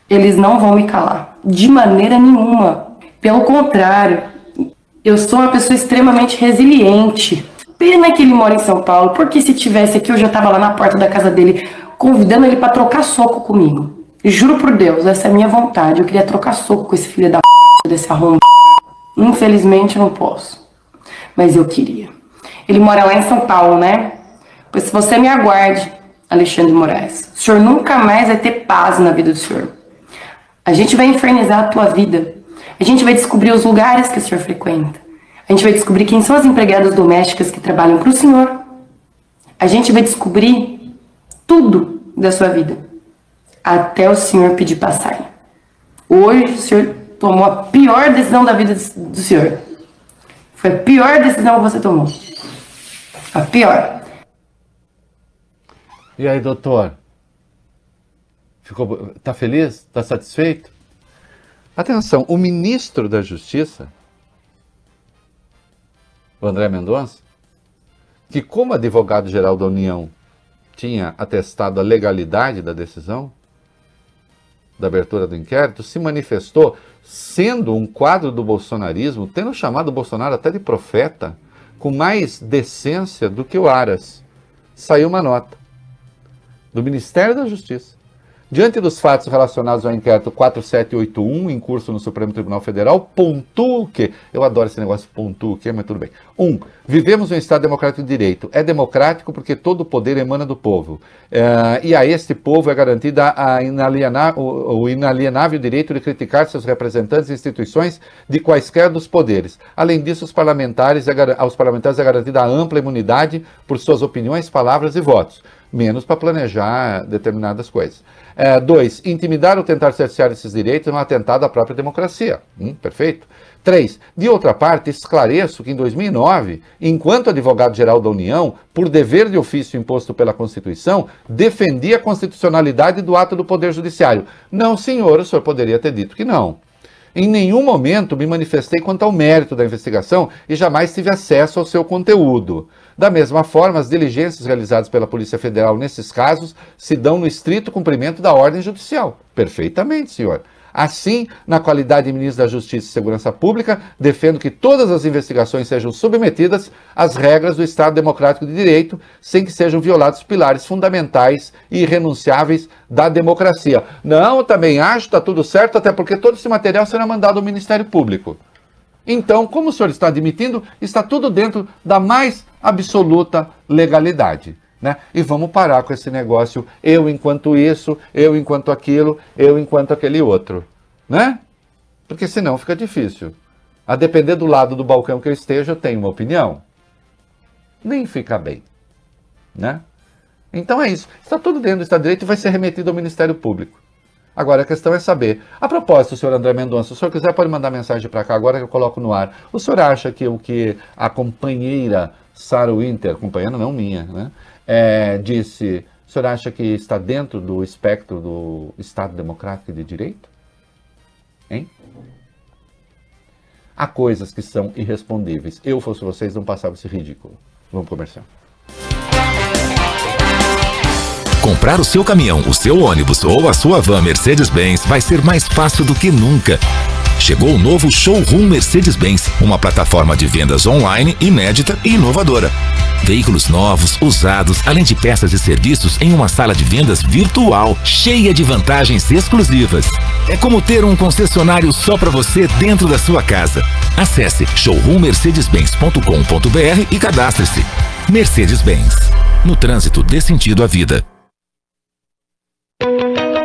Eles não vão me calar, de maneira nenhuma. Pelo contrário, eu sou uma pessoa extremamente resiliente. Pena que ele mora em São Paulo, porque se tivesse aqui eu já estava lá na porta da casa dele, convidando ele para trocar soco comigo. Juro por Deus, essa é a minha vontade. Eu queria trocar soco com esse filho da p... desse arrombado. Infelizmente eu não posso, mas eu queria. Ele mora lá em São Paulo, né? Pois você me aguarde, Alexandre de Moraes. O senhor nunca mais vai ter paz na vida do senhor. A gente vai infernizar a tua vida. A gente vai descobrir os lugares que o senhor frequenta. A gente vai descobrir quem são as empregadas domésticas que trabalham para o senhor. A gente vai descobrir tudo da sua vida, até o senhor pedir passagem. Hoje o senhor tomou a pior decisão da vida do senhor. Foi a pior decisão que você tomou. A pior. E aí, doutor? Ficou... Tá feliz? Tá satisfeito? Atenção, o ministro da Justiça... o André Mendonça, que como advogado-geral da União tinha atestado a legalidade da decisão, da abertura do inquérito, se manifestou sendo um quadro do bolsonarismo, tendo chamado o Bolsonaro até de profeta, com mais decência do que o Aras. Saiu uma nota do Ministério da Justiça. Diante dos fatos relacionados ao inquérito quatro sete oito um, em curso no Supremo Tribunal Federal, pontua o quê? Eu adoro esse negócio, pontua o quê, mas tudo bem. um. Vivemos um Estado democrático de direito. É democrático porque todo o poder emana do povo. É, e a este povo é garantido a inalienar, o, o inalienável direito de criticar seus representantes e instituições de quaisquer dos poderes. Além disso, os parlamentares, aos parlamentares é garantida a ampla imunidade por suas opiniões, palavras e votos. Menos para planejar determinadas coisas. É, dois, intimidar ou tentar cercear esses direitos é um atentado à própria democracia. Hum, perfeito. Três, de outra parte, esclareço que em dois mil e nove, enquanto advogado-geral da União, por dever de ofício imposto pela Constituição, defendi a constitucionalidade do ato do Poder Judiciário. Não, senhor, o senhor poderia ter dito que não. Em nenhum momento me manifestei quanto ao mérito da investigação e jamais tive acesso ao seu conteúdo. Da mesma forma, as diligências realizadas pela Polícia Federal nesses casos se dão no estrito cumprimento da ordem judicial. Perfeitamente, senhor. Assim, na qualidade de ministro da Justiça e Segurança Pública, defendo que todas as investigações sejam submetidas às regras do Estado Democrático de Direito, sem que sejam violados pilares fundamentais e irrenunciáveis da democracia. Não, eu também acho, está tudo certo, até porque todo esse material será mandado ao Ministério Público. Então, como o senhor está admitindo, está tudo dentro da mais absoluta legalidade, né? E vamos parar com esse negócio, eu enquanto isso, eu enquanto aquilo, eu enquanto aquele outro, né? Porque senão fica difícil. A depender do lado do balcão que eu esteja, eu tenho uma opinião. Nem fica bem, né? Então é isso, está tudo dentro do Estado de Direito e vai ser remetido ao Ministério Público. Agora a questão é saber. A propósito, senhor André Mendonça, se o senhor quiser pode mandar mensagem para cá agora que eu coloco no ar. O senhor acha que o que a companheira Sara Winter, companheira não minha, né, é, disse, o senhor acha que está dentro do espectro do Estado Democrático de Direito? Hein? Há coisas que são irrespondíveis. Eu fosse vocês, não passava esse ridículo. Vamos comercial. Comprar o seu caminhão, o seu ônibus ou a sua van Mercedes-Benz vai ser mais fácil do que nunca. Chegou o novo Showroom Mercedes-Benz, uma plataforma de vendas online inédita e inovadora. Veículos novos, usados, além de peças e serviços em uma sala de vendas virtual, cheia de vantagens exclusivas. É como ter um concessionário só para você dentro da sua casa. Acesse showroom mercedes benz ponto com ponto b r e cadastre-se. Mercedes-Benz, no trânsito dê sentido à vida.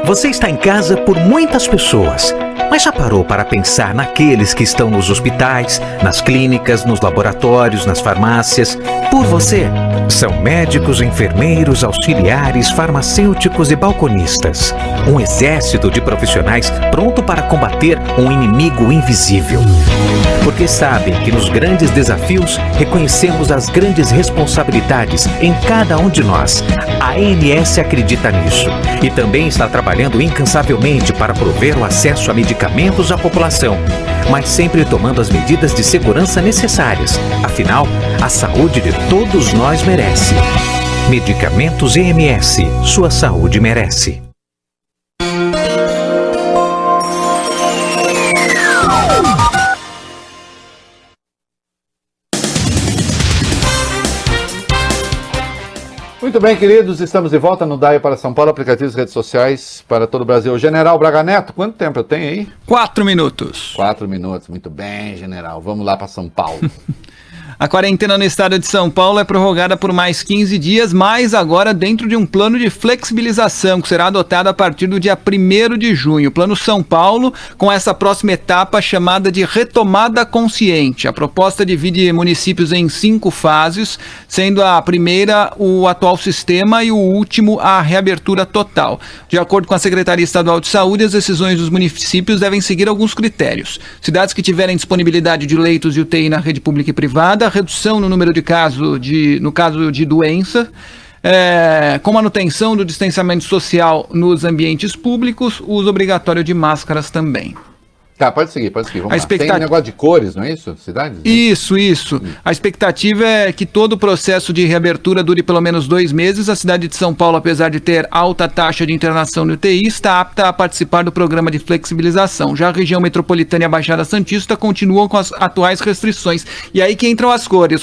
Você está em casa por muitas pessoas, mas já parou para pensar naqueles que estão nos hospitais, nas clínicas, nos laboratórios, nas farmácias? Por você, são médicos, enfermeiros, auxiliares, farmacêuticos e balconistas. Um exército de profissionais pronto para combater um inimigo invisível. Porque sabem que nos grandes desafios reconhecemos as grandes responsabilidades em cada um de nós. A A N S acredita nisso e também está trabalhando incansavelmente para prover o acesso a medicamentos à população, mas sempre tomando as medidas de segurança necessárias. Afinal, a saúde de todos nós merece. Medicamentos E M S. Sua saúde merece. Muito bem, queridos, estamos de volta no Daio para São Paulo, aplicativos e redes sociais para todo o Brasil. General Braga Neto, quanto tempo eu tenho aí? Quatro minutos. Quatro minutos, muito bem, general. Vamos lá para São Paulo. A quarentena no estado de São Paulo é prorrogada por mais quinze dias, mas agora dentro de um plano de flexibilização que será adotado a partir do dia primeiro de junho. O Plano São Paulo, com essa próxima etapa chamada de retomada consciente. A proposta divide municípios em cinco fases, sendo a primeira o atual sistema e o último a reabertura total. De acordo com a Secretaria Estadual de Saúde, as decisões dos municípios devem seguir alguns critérios. Cidades que tiverem disponibilidade de leitos de U T I na rede pública e privada, redução no número de casos de, no caso de doença, é, com manutenção do distanciamento social nos ambientes públicos, uso obrigatório de máscaras também. Tá, pode seguir, pode seguir. Vamos a expectativa... Tem um negócio de cores, não é isso? Cidades? Né? Isso, isso. A expectativa é que todo o processo de reabertura dure pelo menos dois meses. A cidade de São Paulo, apesar de ter alta taxa de internação no U T I, está apta a participar do programa de flexibilização. Já a região metropolitana e a Baixada Santista continuam com as atuais restrições. E aí que entram as cores,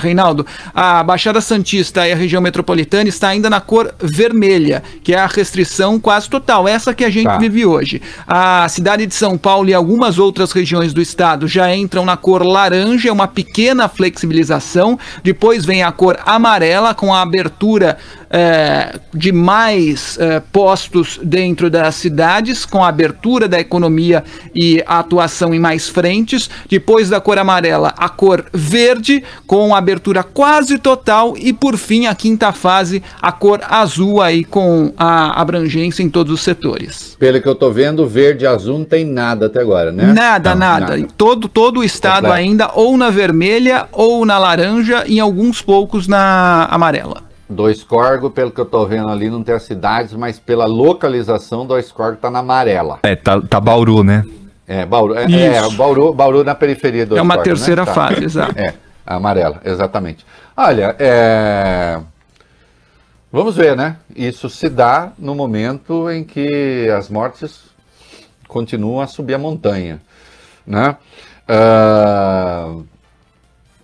Reinaldo. A Baixada Santista e a região metropolitana está ainda na cor vermelha, que é a restrição quase total, essa que a gente tá. vive hoje. A cidade de São Paulo e algumas outras regiões do estado já entram na cor laranja, uma pequena flexibilização, depois vem a cor amarela com a abertura é, de mais é, postos dentro das cidades, com a abertura da economia e a atuação em mais frentes, depois da cor amarela a cor verde com abertura quase total e por fim a quinta fase, a cor azul aí com a abrangência em todos os setores. Pelo que eu tô vendo, verde e azul não tem nada até agora, né? Nada, não, nada. nada. Todo, todo o estado completo. Ainda ou na vermelha ou na laranja e alguns poucos na amarela. Dois Corgo, pelo que eu tô vendo ali, não tem as cidades, mas pela localização, Dois Corgo tá na amarela. É, tá, tá Bauru, né? É, Bauru, é, é Bauru, Bauru na periferia do Dois Corgo. É uma Corgo, terceira né? fase, tá. exato. É, amarela, exatamente. Olha, é... vamos ver, né? Isso se dá no momento em que as mortes continuam a subir a montanha, né? Uh,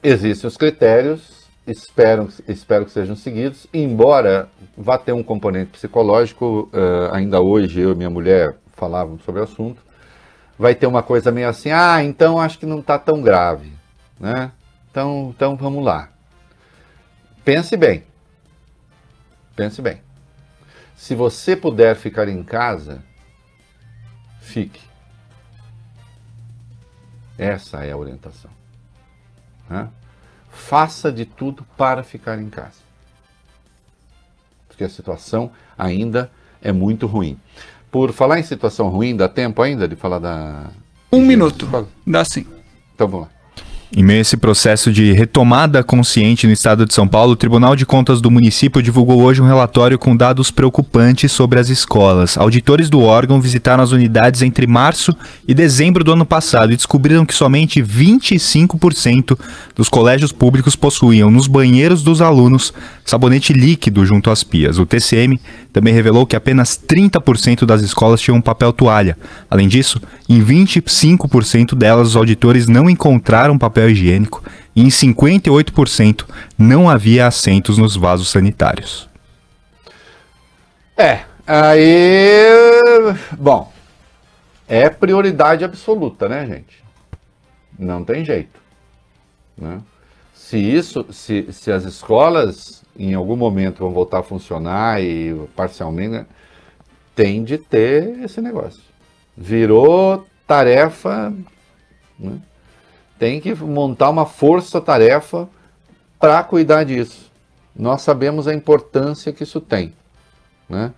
existem os critérios, espero, espero que sejam seguidos, embora vá ter um componente psicológico. Uh, ainda hoje eu e minha mulher falavam sobre o assunto, vai ter uma coisa meio assim, ah, então acho que não está tão grave, né? Então, então vamos lá. Pense bem, pense bem. Se você puder ficar em casa, fique. Essa é a orientação, né? Faça de tudo para ficar em casa, porque a situação ainda é muito ruim. Por falar em situação ruim, dá tempo ainda de falar da... Um de... minuto, dá sim. Então vamos lá. Em meio a esse processo de retomada consciente no estado de São Paulo, o Tribunal de Contas do município divulgou hoje um relatório com dados preocupantes sobre as escolas. Auditores do órgão visitaram as unidades entre março e dezembro do ano passado e descobriram que somente vinte e cinco por cento dos colégios públicos possuíam nos banheiros dos alunos sabonete líquido junto às pias. O T C M também revelou que apenas trinta por cento das escolas tinham papel toalha. Além disso, em vinte e cinco por cento delas, os auditores não encontraram papel higiênico e em cinquenta e oito por cento não havia assentos nos vasos sanitários. É, aí... Bom, é prioridade absoluta, né, gente? Não tem jeito, né? Se isso, se, se as escolas em algum momento vão voltar a funcionar e parcialmente, né, tem de ter esse negócio. Virou tarefa, né? Tem que montar uma força-tarefa para cuidar disso. Nós sabemos a importância que isso tem, né?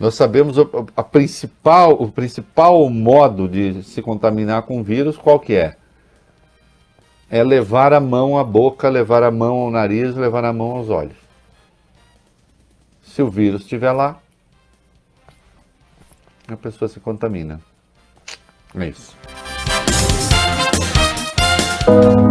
Nós sabemos o, a principal, o principal modo de se contaminar com o vírus, qual que é? É levar a mão à boca, levar a mão ao nariz, levar a mão aos olhos. Se o vírus estiver lá, a pessoa se contamina. É isso.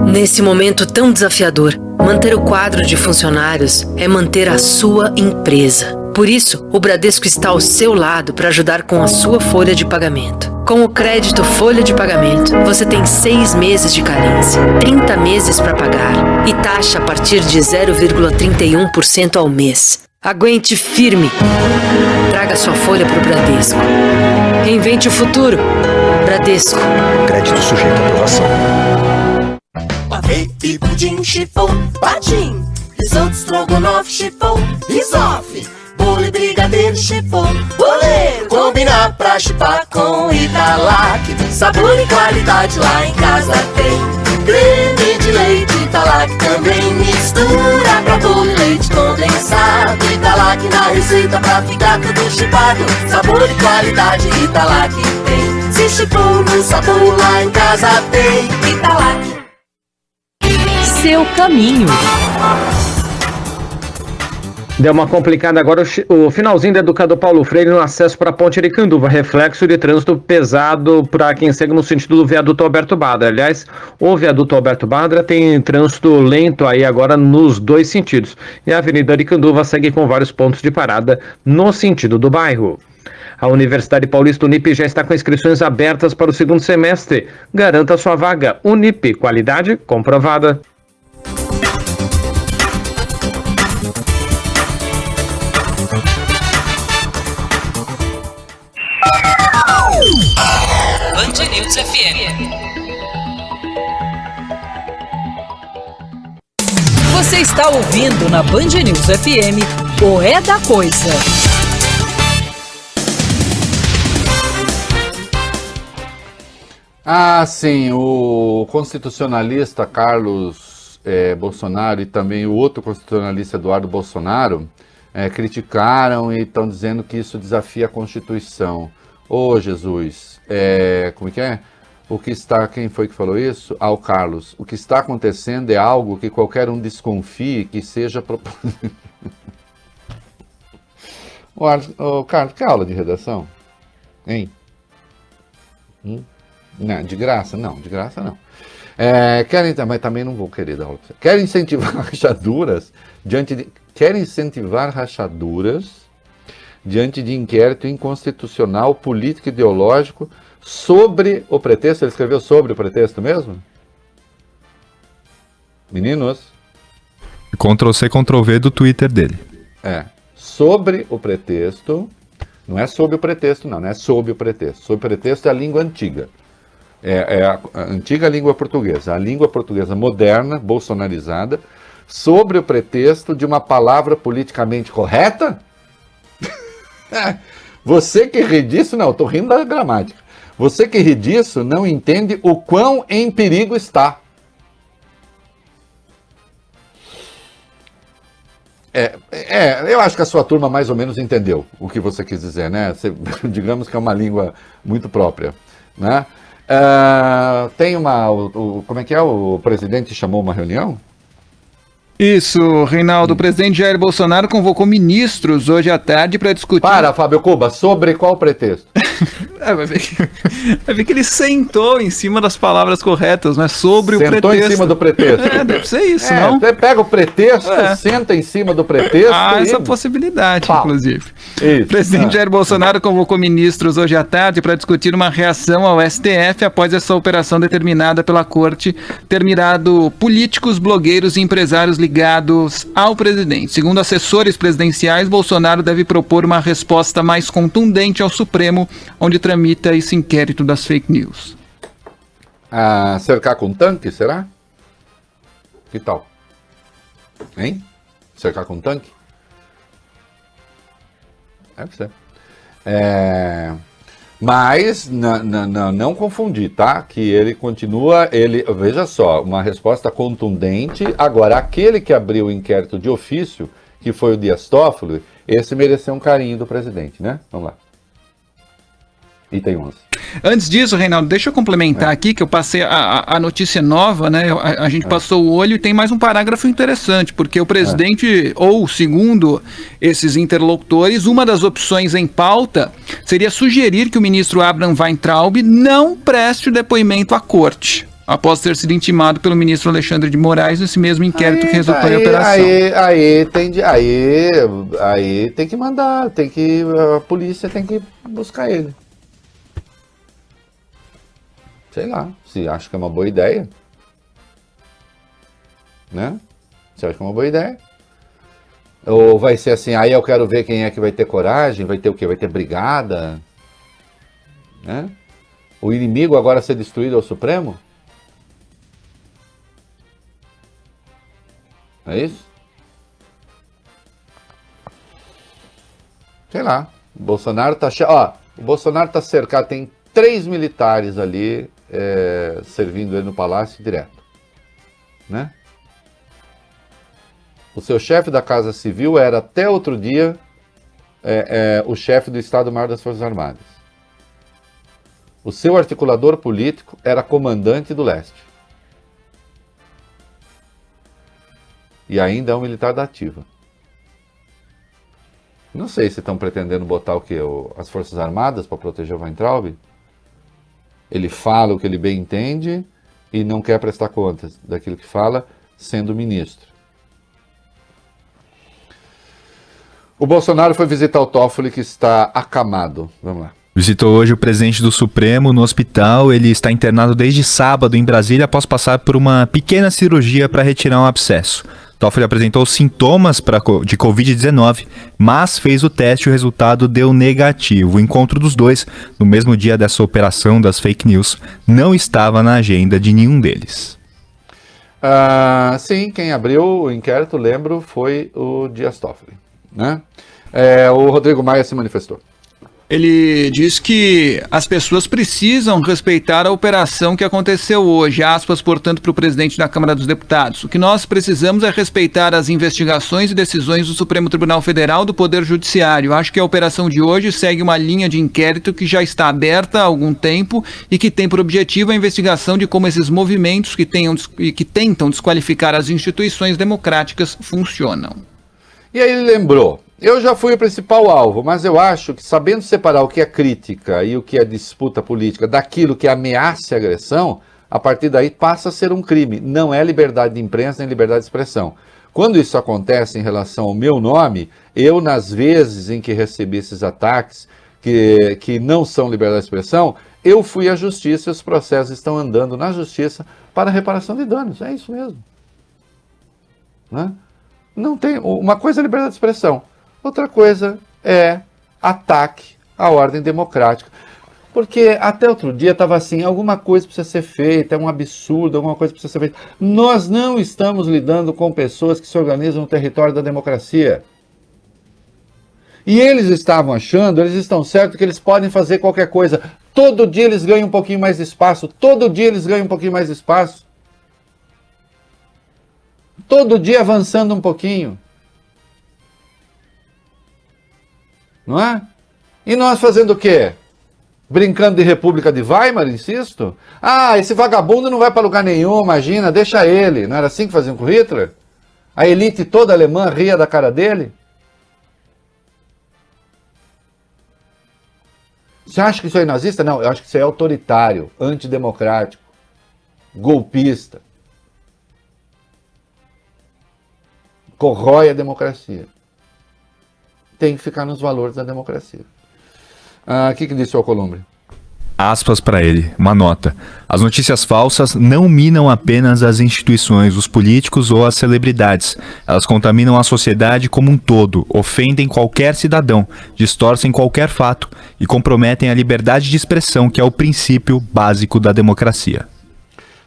Nesse momento tão desafiador, manter o quadro de funcionários é manter a sua empresa. Por isso, o Bradesco está ao seu lado para ajudar com a sua folha de pagamento. Com o crédito Folha de Pagamento, você tem seis meses de carência, trinta meses para pagar e taxa a partir de zero vírgula trinta e um por cento ao mês. Aguente firme. Traga sua folha para o Bradesco. Reinvente o futuro. Bradesco. Crédito sujeito à aprovação. Pavê e pudim, chifão, patim. Risoto, estrogonofe, chifão, risofe. Bolo e brigadeiro, chifão, boleiro. Combinar pra chipar com Italac. Sabor e qualidade lá em casa tem. Creme de leite Italac também. Mistura pra bolo e leite condensado. Italac na receita pra ficar tudo chipado. Sabor e qualidade Italac tem. Se chipou no sabor lá em casa tem Italac. Seu caminho. Deu uma complicada agora o finalzinho do Educador Paulo Freire no acesso para a Ponte Aricanduva. Reflexo de trânsito pesado para quem segue no sentido do viaduto Alberto Badra. Aliás, o viaduto Alberto Badra tem trânsito lento aí agora nos dois sentidos. E a Avenida Aricanduva segue com vários pontos de parada no sentido do bairro. A Universidade Paulista Unip já está com inscrições abertas para o segundo semestre. Garanta sua vaga. Unip, qualidade comprovada. Band News F M. Você está ouvindo na Band News F M o É da Coisa. Ah, sim, o constitucionalista Carlos É, Bolsonaro e também o outro constitucionalista Eduardo Bolsonaro é, criticaram e estão dizendo que isso desafia a Constituição. Ô oh, Jesus, é, como é que é? O que está, quem foi que falou isso? Ah, o Carlos. O que está acontecendo é algo que qualquer um desconfie que seja proposital. Ô oh, Carlos, que aula de redação? Hein? Hum? Não, de graça? Não, de graça não. É, querem, mas também não vou querer dar aula para você. Querem incentivar rachaduras diante de, querem incentivar rachaduras diante de inquérito inconstitucional, político e ideológico sobre o pretexto, ele escreveu sobre o pretexto mesmo? Meninos? Ctrl-C, Ctrl-V do Twitter dele. É, sobre o pretexto, não é sob o pretexto não, não é sob o pretexto. Sob o pretexto é a língua antiga, é, é a, a antiga língua portuguesa, a língua portuguesa moderna, bolsonarizada, sobre o pretexto de uma palavra politicamente correta? Você que ri disso, não, estou rindo da gramática. Você que ri disso não entende o quão em perigo está. É, é, eu acho que a sua turma mais ou menos entendeu o que você quis dizer, né? Você, digamos que é uma língua muito própria, né? Uh, tem uma... O, o, como é que é? O presidente chamou uma reunião? Isso, Reinaldo. O presidente Jair Bolsonaro convocou ministros hoje à tarde para discutir... Para, Fábio Cuba, sobre qual pretexto? é, vai, ver que, vai ver que ele sentou em cima das palavras corretas, né? Sobre sentou o pretexto. Sentou em cima do pretexto. É, deve ser isso, é, não? Você pega o pretexto, é. senta em cima do pretexto... Ah, e... essa possibilidade, Pau. inclusive. Isso. O presidente ah. Jair Bolsonaro convocou ministros hoje à tarde para discutir uma reação ao S T F após essa operação determinada pela corte ter mirado políticos, blogueiros e empresários ligados ao presidente. Segundo assessores presidenciais, Bolsonaro deve propor uma resposta mais contundente ao Supremo, onde tramita esse inquérito das fake news. Ah, cercar com tanque, será? Que tal? Hein? Cercar com tanque? Deve ser. É... Mas não, não, não confundir, tá? Que ele continua, ele, veja só, uma resposta contundente. Agora, aquele que abriu o inquérito de ofício, que foi o Dias Toffoli, esse mereceu um carinho do presidente, né? Vamos lá. Item onze. Antes disso, Reinaldo, deixa eu complementar é. aqui, que eu passei a, a notícia nova, né? A, a gente é. passou o olho e tem mais um parágrafo interessante, porque o presidente, é. ou segundo esses interlocutores, uma das opções em pauta seria sugerir que o ministro Abraham Weintraub não preste o depoimento à corte, após ter sido intimado pelo ministro Alexandre de Moraes nesse mesmo inquérito aí, que resultou aí, em operação. Aí, aí, tem, aí, aí tem que mandar, tem que, a polícia tem que buscar ele. Sei lá, se acha que é uma boa ideia, né? Se acha que é uma boa ideia. Ou vai ser assim, aí eu quero ver quem é que vai ter coragem, vai ter o quê? Vai ter brigada, né? O inimigo agora ser destruído ao Supremo? É isso? Sei lá, o Bolsonaro tá... Ó, o Bolsonaro tá cercado, tem três militares ali... É, servindo ele no palácio direto, né? O seu chefe da Casa Civil era até outro dia é, é, o chefe do Estado-Maior das Forças Armadas. O seu articulador político era comandante do leste. E ainda é um militar da ativa. Não sei se estão pretendendo botar o quê? O, as Forças Armadas para proteger o Weintraub? Ele fala o que ele bem entende e não quer prestar contas daquilo que fala, sendo ministro. O Bolsonaro foi visitar o Toffoli, que está acamado. Vamos lá. Visitou hoje o presidente do Supremo no hospital. Ele está internado desde sábado em Brasília após passar por uma pequena cirurgia para retirar um abscesso. Toffoli apresentou sintomas pra, de covid dezenove, mas fez o teste e o resultado deu negativo. O encontro dos dois, no mesmo dia dessa operação das fake news, não estava na agenda de nenhum deles. Ah, sim, quem abriu o inquérito, lembro, foi o Dias Toffoli, né? É, o Rodrigo Maia se manifestou. Ele diz que as pessoas precisam respeitar a operação que aconteceu hoje, aspas, portanto, para o presidente da Câmara dos Deputados. O que nós precisamos é respeitar as investigações e decisões do Supremo Tribunal Federal, do Poder Judiciário. Acho que a operação de hoje segue uma linha de inquérito que já está aberta há algum tempo e que tem por objetivo a investigação de como esses movimentos que, tenham, que tentam desqualificar as instituições democráticas funcionam. E aí ele lembrou... Eu já fui o principal alvo, mas eu acho que sabendo separar o que é crítica e o que é disputa política daquilo que é ameaça e agressão, a partir daí passa a ser um crime. Não é liberdade de imprensa nem liberdade de expressão. Quando isso acontece em relação ao meu nome, eu, nas vezes em que recebi esses ataques que, que não são liberdade de expressão, eu fui à justiça e os processos estão andando na justiça para reparação de danos. É isso mesmo. Né? Não tem, uma coisa é liberdade de expressão, outra coisa é ataque à ordem democrática. Porque até outro dia estava assim, alguma coisa precisa ser feita, é um absurdo, alguma coisa precisa ser feita. Nós não estamos lidando com pessoas que se organizam no território da democracia. E eles estavam achando, eles estão certos que eles podem fazer qualquer coisa. Todo dia eles ganham um pouquinho mais de espaço, todo dia eles ganham um pouquinho mais de espaço. Todo dia avançando um pouquinho. Não é? E nós fazendo o quê? Brincando de República de Weimar, insisto? Ah, esse vagabundo não vai para lugar nenhum, imagina, deixa ele. Não era assim que faziam com Hitler? A elite toda alemã ria da cara dele? Você acha que isso é nazista? Não, eu acho que isso é autoritário, antidemocrático, golpista. Corrói a democracia. Tem que ficar nos valores da democracia. O ah, que, que disse o Alcolumbre? Aspas para ele, uma nota. As notícias falsas não minam apenas as instituições, os políticos ou as celebridades. Elas contaminam a sociedade como um todo, ofendem qualquer cidadão, distorcem qualquer fato e comprometem a liberdade de expressão, que é o princípio básico da democracia.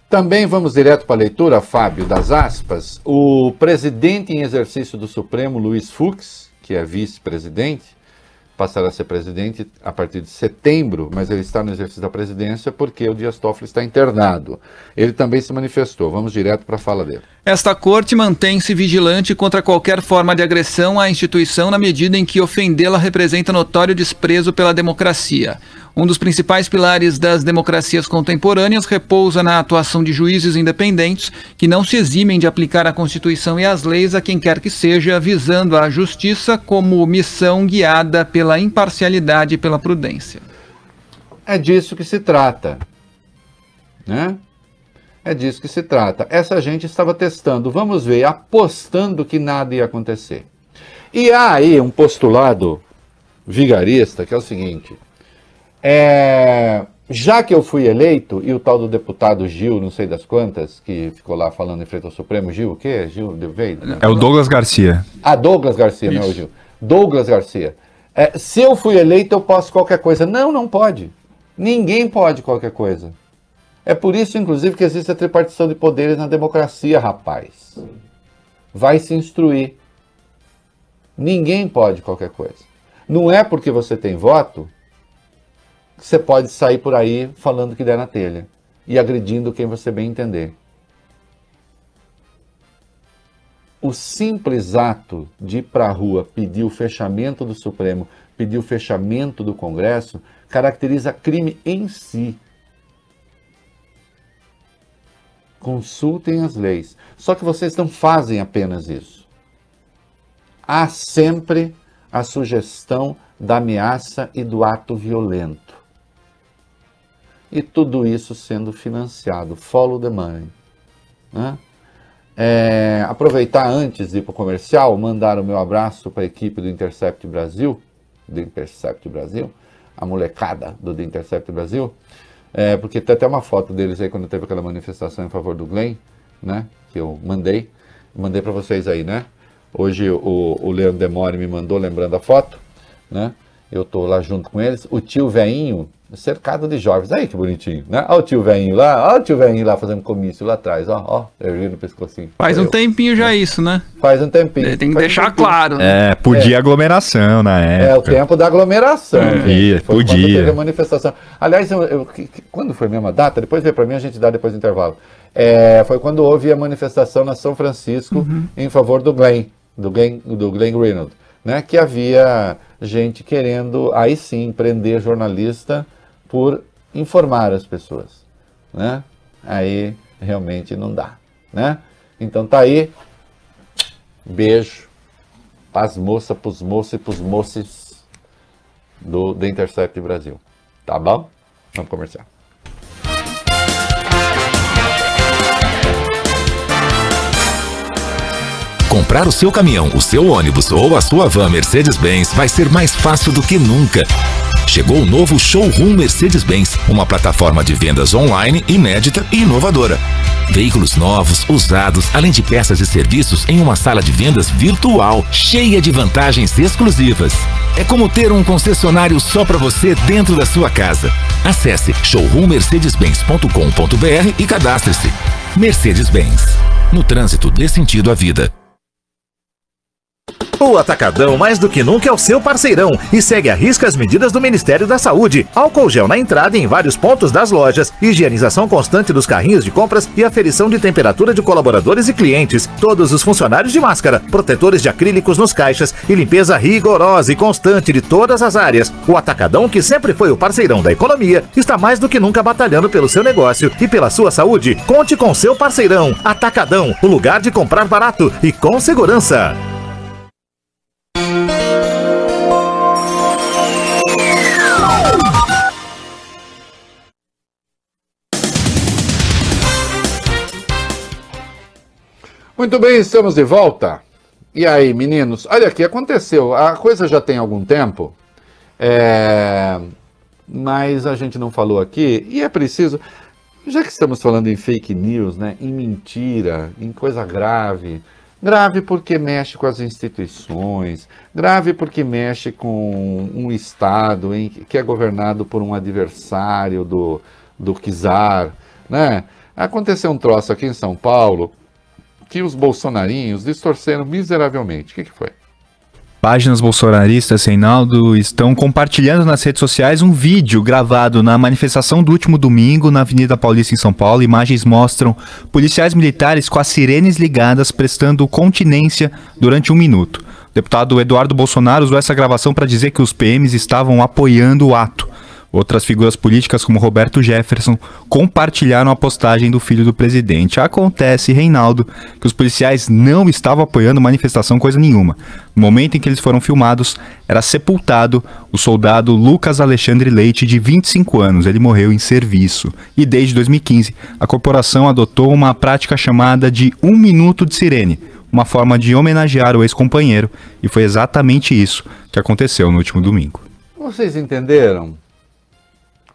Também vamos direto para a leitura, Fábio, das aspas. O presidente em exercício do Supremo, Luiz Fux, que é vice-presidente, passará a ser presidente a partir de setembro, mas ele está no exercício da presidência porque o Dias Toffoli está internado. Ele também se manifestou. Vamos direto para a fala dele. Esta corte mantém-se vigilante contra qualquer forma de agressão à instituição na medida em que ofendê-la representa notório desprezo pela democracia. Um dos principais pilares das democracias contemporâneas repousa na atuação de juízes independentes que não se eximem de aplicar a Constituição e as leis a quem quer que seja, visando a justiça como missão guiada pela imparcialidade e pela prudência. É disso que se trata, né? É disso que se trata. Essa gente estava testando, vamos ver, apostando que nada ia acontecer. E há aí um postulado vigarista que é o seguinte... É, já que eu fui eleito, e o tal do deputado Gil, não sei das quantas, que ficou lá falando em frente ao Supremo, Gil o quê? Gil de Veida? Né? É o Douglas Garcia. Ah, Douglas Garcia, isso. Não é o Gil. Douglas Garcia. É, se eu fui eleito, eu posso qualquer coisa. Não, não pode. Ninguém pode qualquer coisa. É por isso, inclusive, que existe a tripartição de poderes na democracia, rapaz. Vai se instruir. Ninguém pode qualquer coisa. Não é porque você tem voto... que você pode sair por aí falando que der na telha e agredindo quem você bem entender. O simples ato de ir para a rua pedir o fechamento do Supremo, pedir o fechamento do Congresso, caracteriza crime em si. Consultem as leis. Só que vocês não fazem apenas isso. Há sempre a sugestão da ameaça e do ato violento. E tudo isso sendo financiado, follow the money. Né? É, aproveitar antes de ir para o comercial, mandar o meu abraço para a equipe do Intercept Brasil, do Intercept Brasil, a molecada do The Intercept Brasil, é, porque tem até uma foto deles aí quando teve aquela manifestação em favor do Glenn, né, que eu mandei, mandei para vocês aí, né? Hoje o, o Leandro Demore me mandou, lembrando a foto, né? Eu tô lá junto com eles, o tio velhinho cercado de jovens, aí que bonitinho, né? Olha o tio velhinho lá, olha o tio velhinho lá fazendo comício lá atrás, ó, ó, erguendo o pescocinho. Faz um eu. tempinho já é. isso, né? Faz um tempinho. Tem que Faz deixar um claro. Né? É, podia é. aglomeração na época. É, o tempo da aglomeração. É. Podia, foi podia. Teve a manifestação. Aliás, eu, eu, que, que, quando foi mesmo a data? Depois veio pra mim, a gente dá depois do intervalo. É, foi quando houve a manifestação na São Francisco uhum. em favor do Glenn, do Glenn, do Glenn Greenwald, né? Que havia... gente querendo, aí sim, prender jornalista por informar as pessoas, né? Aí realmente não dá, né? Então tá aí, beijo pras moças, pros moços e pros moços do The Intercept Brasil, tá bom? Vamos conversar. Comprar o seu caminhão, o seu ônibus ou a sua van Mercedes-Benz vai ser mais fácil do que nunca. chegou o novo Showroom Mercedes-Benz, uma plataforma de vendas online inédita e inovadora. Veículos novos, usados, além de peças e serviços em uma sala de vendas virtual, cheia de vantagens exclusivas. É como ter um concessionário só para você dentro da sua casa. Acesse showroom mercedes benz ponto com ponto br e cadastre-se. Mercedes-Benz, no trânsito dê sentido à vida. O Atacadão, mais do que nunca, é o seu parceirão e segue à risca as medidas do Ministério da Saúde. Álcool gel na entrada e em vários pontos das lojas, higienização constante dos carrinhos de compras e aferição de temperatura de colaboradores e clientes. Todos os funcionários de máscara, protetores de acrílicos nos caixas e limpeza rigorosa e constante de todas as áreas. O Atacadão, que sempre foi o parceirão da economia, está mais do que nunca batalhando pelo seu negócio e pela sua saúde. Conte com seu parceirão. Atacadão, o lugar de comprar barato e com segurança. Muito bem, estamos de volta. E aí, meninos? Olha aqui, aconteceu. A coisa já tem algum tempo, é... mas a gente não falou aqui. E é preciso, já que estamos falando em fake news, né? Em mentira, em coisa grave. Grave porque mexe com as instituições, grave porque mexe com um Estado em... que é governado por um adversário do, do czar, né? Aconteceu um troço aqui em São Paulo que os bolsonarinhos distorceram miseravelmente. O que, que foi? Páginas bolsonaristas, Reinaldo, estão compartilhando nas redes sociais um vídeo gravado na manifestação do último domingo na Avenida Paulista, em São Paulo. Imagens mostram policiais militares com as sirenes ligadas prestando continência durante um minuto. O deputado Eduardo Bolsonaro usou essa gravação para dizer que os P Ms estavam apoiando o ato. Outras figuras políticas, como Roberto Jefferson, compartilharam a postagem do filho do presidente. Acontece, Reinaldo, que os policiais não estavam apoiando manifestação coisa nenhuma. No momento em que eles foram filmados, era sepultado o soldado Lucas Alexandre Leite, de vinte e cinco anos. Ele morreu em serviço. E desde dois mil e quinze, a corporação adotou uma prática chamada de um minuto de sirene, uma forma de homenagear o ex-companheiro. E foi exatamente isso que aconteceu no último domingo. Vocês entenderam?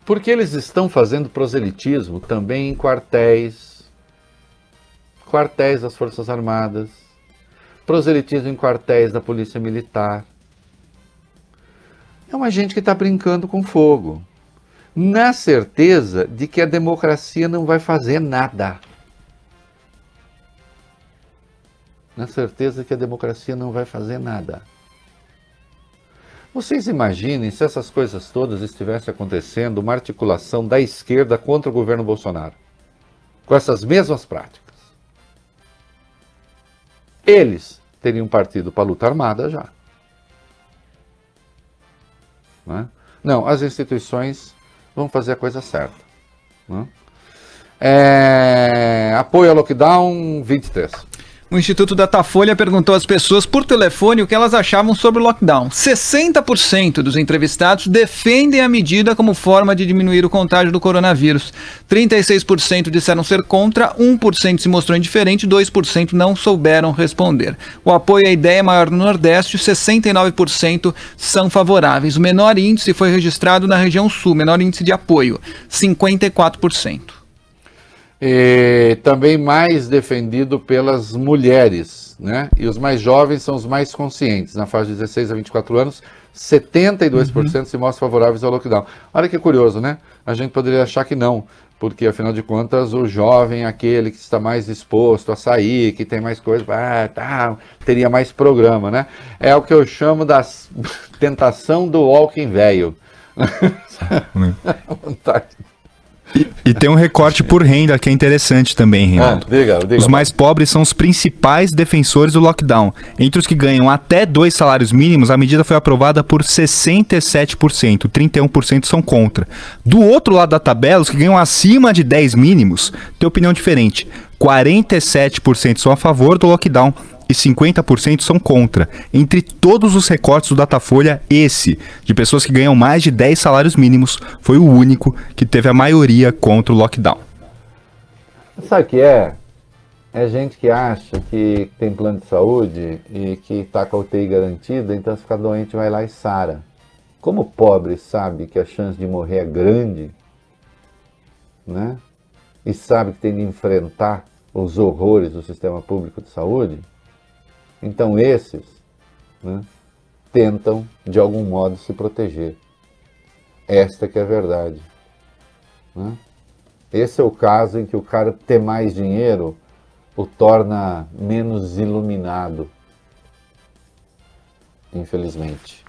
Porque eles estão fazendo proselitismo também em quartéis, quartéis das Forças Armadas, proselitismo em quartéis da Polícia Militar. É uma gente que está brincando com fogo, na certeza de que a democracia não vai fazer nada. Na certeza de que a democracia não vai fazer nada. Vocês imaginem se essas coisas todas estivessem acontecendo, uma articulação da esquerda contra o governo Bolsonaro, com essas mesmas práticas. Eles teriam partido para a luta armada já. Não é? Não, as instituições vão fazer a coisa certa. Não é? É... Apoio ao lockdown vinte e três. O Instituto Datafolha perguntou às pessoas por telefone o que elas achavam sobre o lockdown. sessenta por cento dos entrevistados defendem a medida como forma de diminuir o contágio do coronavírus. trinta e seis por cento disseram ser contra, um por cento se mostrou indiferente, dois por cento não souberam responder. O apoio à ideia é maior no Nordeste, sessenta e nove por cento são favoráveis. O menor índice foi registrado na região Sul, menor índice de apoio, cinquenta e quatro por cento. E também mais defendido pelas mulheres, né? E os mais jovens são os mais conscientes. Na faixa de dezesseis a vinte e quatro anos, setenta e dois por cento uhum. se mostram favoráveis ao lockdown. Olha que curioso, né? A gente poderia achar que não, porque afinal de contas o jovem é aquele que está mais disposto a sair, que tem mais coisa, ah, tá, teria mais programa, né? É o que eu chamo da tentação do walking velho. Vontade. E, e tem um recorte por renda que é interessante também, Reinaldo. Ah, diga, diga, os mais pobres são os principais defensores do lockdown. Entre os que ganham até dois salários mínimos, a medida foi aprovada por sessenta e sete por cento, trinta e um por cento são contra. Do outro lado da tabela, os que ganham acima de dez mínimos, têm opinião diferente. quarenta e sete por cento são a favor do lockdown e cinquenta por cento são contra. Entre todos os recortes do Datafolha, esse, de pessoas que ganham mais de dez salários mínimos, foi o único que teve a maioria contra o lockdown. Sabe o que é? É gente que acha que tem plano de saúde e que está com a U T I garantida, então se ficar doente vai lá e sara. Como o pobre sabe que a chance de morrer é grande, né? E sabe que tem de enfrentar os horrores do sistema público de saúde, então esses, né, tentam, de algum modo, se proteger. Esta que é a verdade. Né? Esse é o caso em que o cara ter mais dinheiro o torna menos iluminado, infelizmente.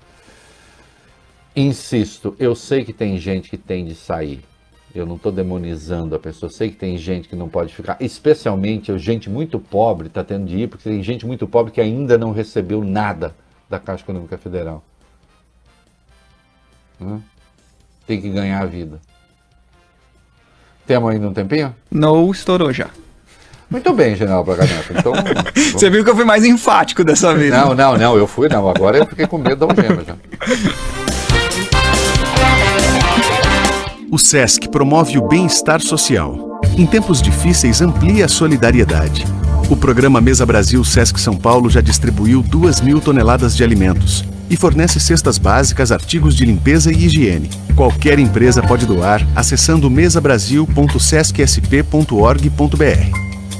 Insisto, eu sei que tem gente que tem de sair. Eu não estou demonizando a pessoa. Eu sei que tem gente que não pode ficar. Especialmente, gente muito pobre está tendo de ir, porque tem gente muito pobre que ainda não recebeu nada da Caixa Econômica Federal. Né? Tem que ganhar a vida. Temos ainda um tempinho? Não, estourou já. Muito bem, General Braga Neto. Então, vamos... Você viu que eu fui mais enfático dessa vez. Não, né? não, não. Eu fui, não. Agora eu fiquei com medo da algema já. O SESC promove o bem-estar social. Em tempos difíceis, amplia a solidariedade. O programa Mesa Brasil SESC São Paulo já distribuiu duas mil toneladas de alimentos e fornece cestas básicas, artigos de limpeza e higiene. Qualquer empresa pode doar acessando mesa brasil ponto sesc s p ponto org ponto b r.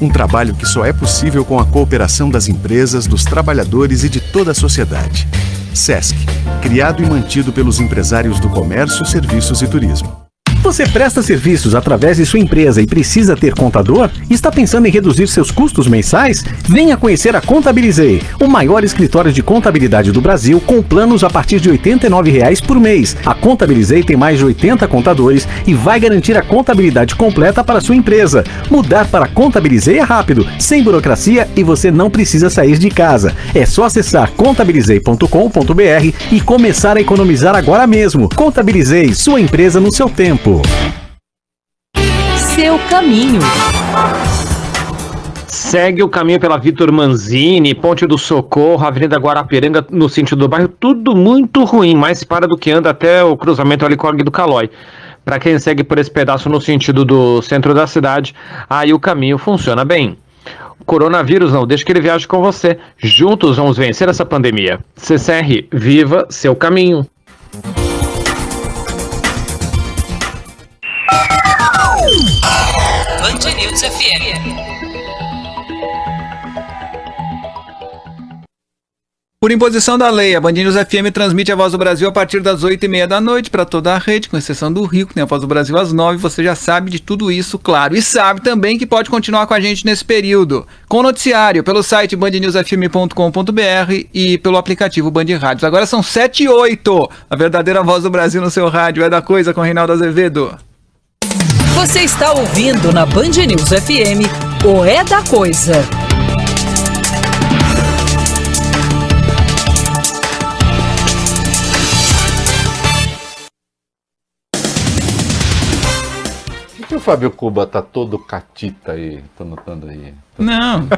Um trabalho que só é possível com a cooperação das empresas, dos trabalhadores e de toda a sociedade. SESC, criado e mantido pelos empresários do comércio, serviços e turismo. Você presta serviços através de sua empresa e precisa ter contador? Está pensando em reduzir seus custos mensais? Venha conhecer a Contabilizei, o maior escritório de contabilidade do Brasil, com planos a partir de oitenta e nove reais por mês. A Contabilizei tem mais de oitenta contadores e vai garantir a contabilidade completa para sua empresa. Mudar para a Contabilizei é rápido, sem burocracia e você não precisa sair de casa. É só acessar contabilizei ponto com ponto b r e começar a economizar agora mesmo. Contabilizei, sua empresa no seu tempo. Seu caminho. Segue o caminho pela Vitor Manzini, Ponte do Socorro, Avenida Guarapiranga, no sentido do bairro, tudo muito ruim, mais para do que anda até o cruzamento ali com a Guia do Calói. Para quem segue por esse pedaço no sentido do centro da cidade, aí o caminho funciona bem. Coronavírus não, deixa que ele viaje com você. Juntos vamos vencer essa pandemia. C C R, viva seu caminho. Band News F M. Por imposição da lei, a Band News F M transmite a Voz do Brasil a partir das oito e meia da noite para toda a rede, com exceção do Rio, que tem a Voz do Brasil às nove. Você já sabe de tudo isso, claro. E sabe também que pode continuar com a gente nesse período, com o noticiário, pelo site band news f m ponto com ponto b r e pelo aplicativo Band Rádios. Agora são sete e oito. A verdadeira Voz do Brasil no seu rádio é da coisa com Reinaldo Azevedo. Você está ouvindo na Band News F M o É da Coisa. Por que o Fábio Cuba tá todo catita aí? Tô notando aí. Tô... Não,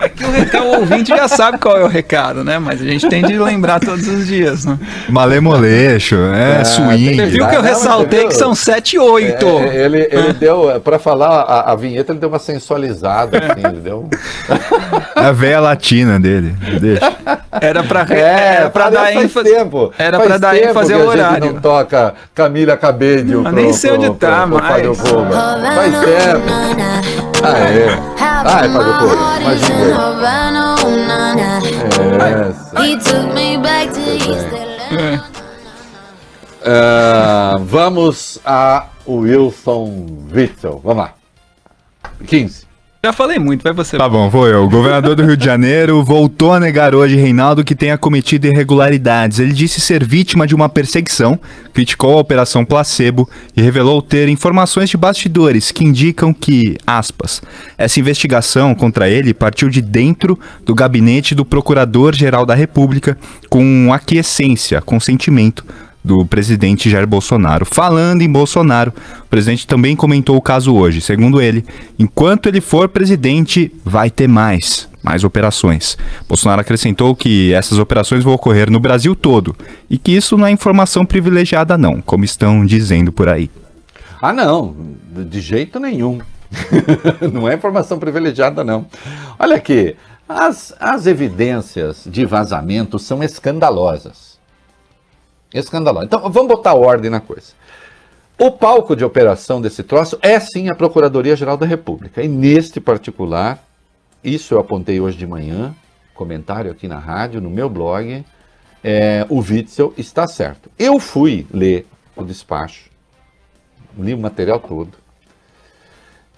é que o, recado, o ouvinte já sabe qual é o recado, né? Mas a gente tem de lembrar todos os dias, né? Malemoleixo, né? É, swing. Você viu que eu ressaltei que são sete e oito. É, ele ele é. deu, pra falar a, a vinheta, ele deu uma sensualizada, assim, ele deu... A veia latina dele, deixa. Era pra, é, era pra dar ênfase... Tempo. Era faz pra dar ênfase ao horário. A gente não toca Camila Cabello pro, nem sei onde pro, tá, pro, mas... Pro faz tempo. Ah, é. Ah, é pra depois. Imagina. É. Uh, vamos a Wilson Witzel. Vamos lá. quinze. Já falei muito, vai você. Tá bom, vou eu. O governador do Rio de Janeiro voltou a negar hoje Reinaldo que tenha cometido irregularidades. Ele disse ser vítima de uma perseguição, criticou a Operação Placebo e revelou ter informações de bastidores que indicam que, aspas, essa investigação contra ele partiu de dentro do gabinete do Procurador-Geral da República com aquiescência, consentimento do presidente Jair Bolsonaro. Falando em Bolsonaro, o presidente também comentou o caso hoje. Segundo ele, enquanto ele for presidente, vai ter mais, mais operações. Bolsonaro acrescentou que essas operações vão ocorrer no Brasil todo e que isso não é informação privilegiada não, como estão dizendo por aí. Ah não, de jeito nenhum. Não é informação privilegiada não. Olha aqui, as, as evidências de vazamento são escandalosas. Escandalosa. Então, vamos botar ordem na coisa. O palco de operação desse troço é, sim, a Procuradoria-Geral da República. E, neste particular, isso eu apontei hoje de manhã, comentário aqui na rádio, no meu blog, é, o Witzel está certo. Eu fui ler o despacho, li o material todo.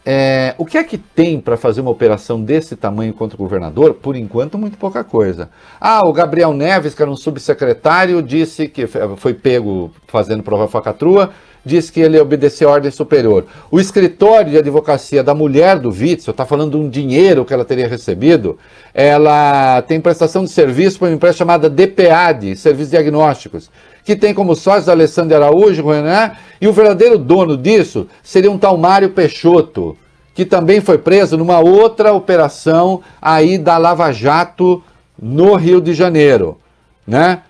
É, o que é que tem para fazer uma operação desse tamanho contra o governador? Por enquanto, muito pouca coisa. Ah, o Gabriel Neves, que era um subsecretário, disse que foi pego fazendo prova facatrua, disse que ele obedeceu a ordem superior. O escritório de advocacia da mulher do Witzel, está falando de um dinheiro que ela teria recebido, ela tem prestação de serviço para uma empresa chamada D P A D, Serviços Diagnósticos, que tem como sócios Alexandre Araújo, Renan, e o verdadeiro dono disso seria um tal Mário Peixoto, que também foi preso numa outra operação aí da Lava Jato no Rio de Janeiro, né?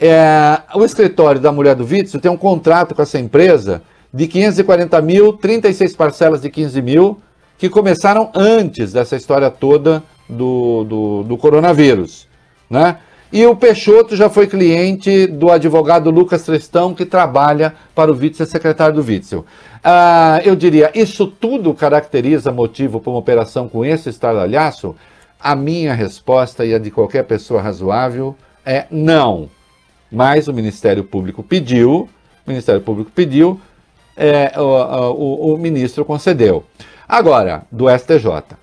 É, o escritório da mulher do Witzel tem um contrato com essa empresa de quinhentos e quarenta mil, trinta e seis parcelas de quinze mil, que começaram antes dessa história toda do, do, do coronavírus, né? E o Peixoto já foi cliente do advogado Lucas Tristão, que trabalha para o Witzel, secretário do Witzel. Ah, eu diria, isso tudo caracteriza motivo para uma operação com esse estardalhaço? A minha resposta, e a de qualquer pessoa razoável, é não. Mas o Ministério Público pediu, o Ministério Público pediu, é, o, o, o ministro concedeu. Agora, do S T J.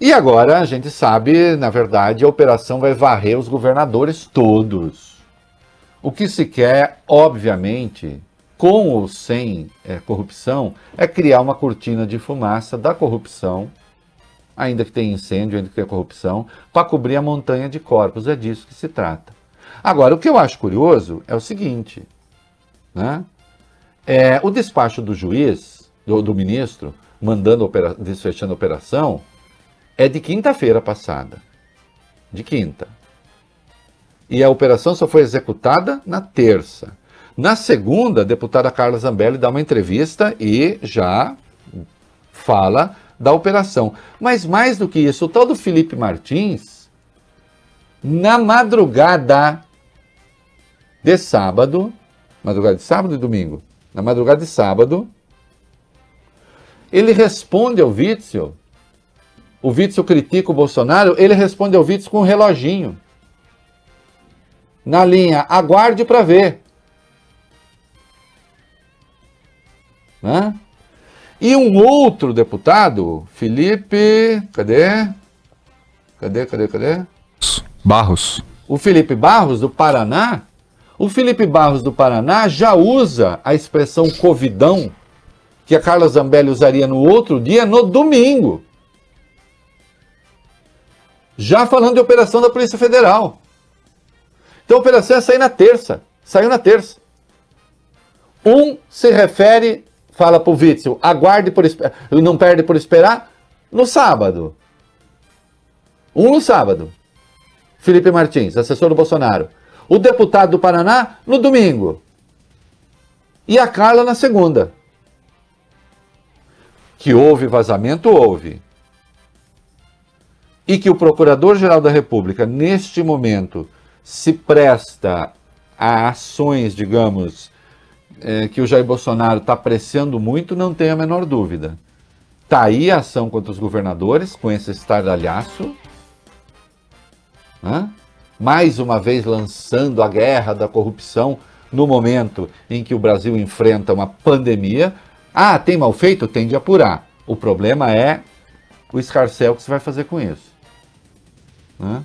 E agora a gente sabe, na verdade, a operação vai varrer os governadores todos. O que se quer, obviamente, com ou sem é, corrupção, é criar uma cortina de fumaça da corrupção, ainda que tenha incêndio, ainda que tenha corrupção, para cobrir a montanha de corpos. É disso que se trata. Agora, o que eu acho curioso é o seguinte, né? É, o despacho do juiz, do, do ministro, mandando opera, desfechando a operação, é de quinta-feira passada, de quinta. E a operação só foi executada na terça. Na segunda, a deputada Carla Zambelli dá uma entrevista e já fala da operação. Mas mais do que isso, o tal do Felipe Martins, na madrugada de sábado, madrugada de sábado e domingo, na madrugada de sábado, ele responde ao Witzel. O Witzel critica o Bolsonaro, ele responde ao Witzel com um reloginho. Na linha, aguarde para ver. Né? E um outro deputado, Felipe... Cadê? Cadê, cadê, cadê? Barros. O Felipe Barros, do Paraná. O Felipe Barros, do Paraná, já usa a expressão covidão, que a Carla Zambelli usaria no outro dia, no domingo. Já falando de operação da Polícia Federal. Então a operação ia sair na terça. Saiu na terça. Um se refere, fala para o Witzel, aguarde por não perde por esperar, no sábado. Um no sábado. Felipe Martins, assessor do Bolsonaro. O deputado do Paraná, no domingo. E a Carla na segunda. Que houve vazamento, houve. E que o Procurador-Geral da República, neste momento, se presta a ações, digamos, é, que o Jair Bolsonaro está apreciando muito, não tem a menor dúvida. Está aí a ação contra os governadores, com esse estardalhaço, né? Mais uma vez lançando a guerra da corrupção no momento em que o Brasil enfrenta uma pandemia. Ah, tem mal feito? Tem de apurar. O problema é o escarcéu que você vai fazer com isso. Né?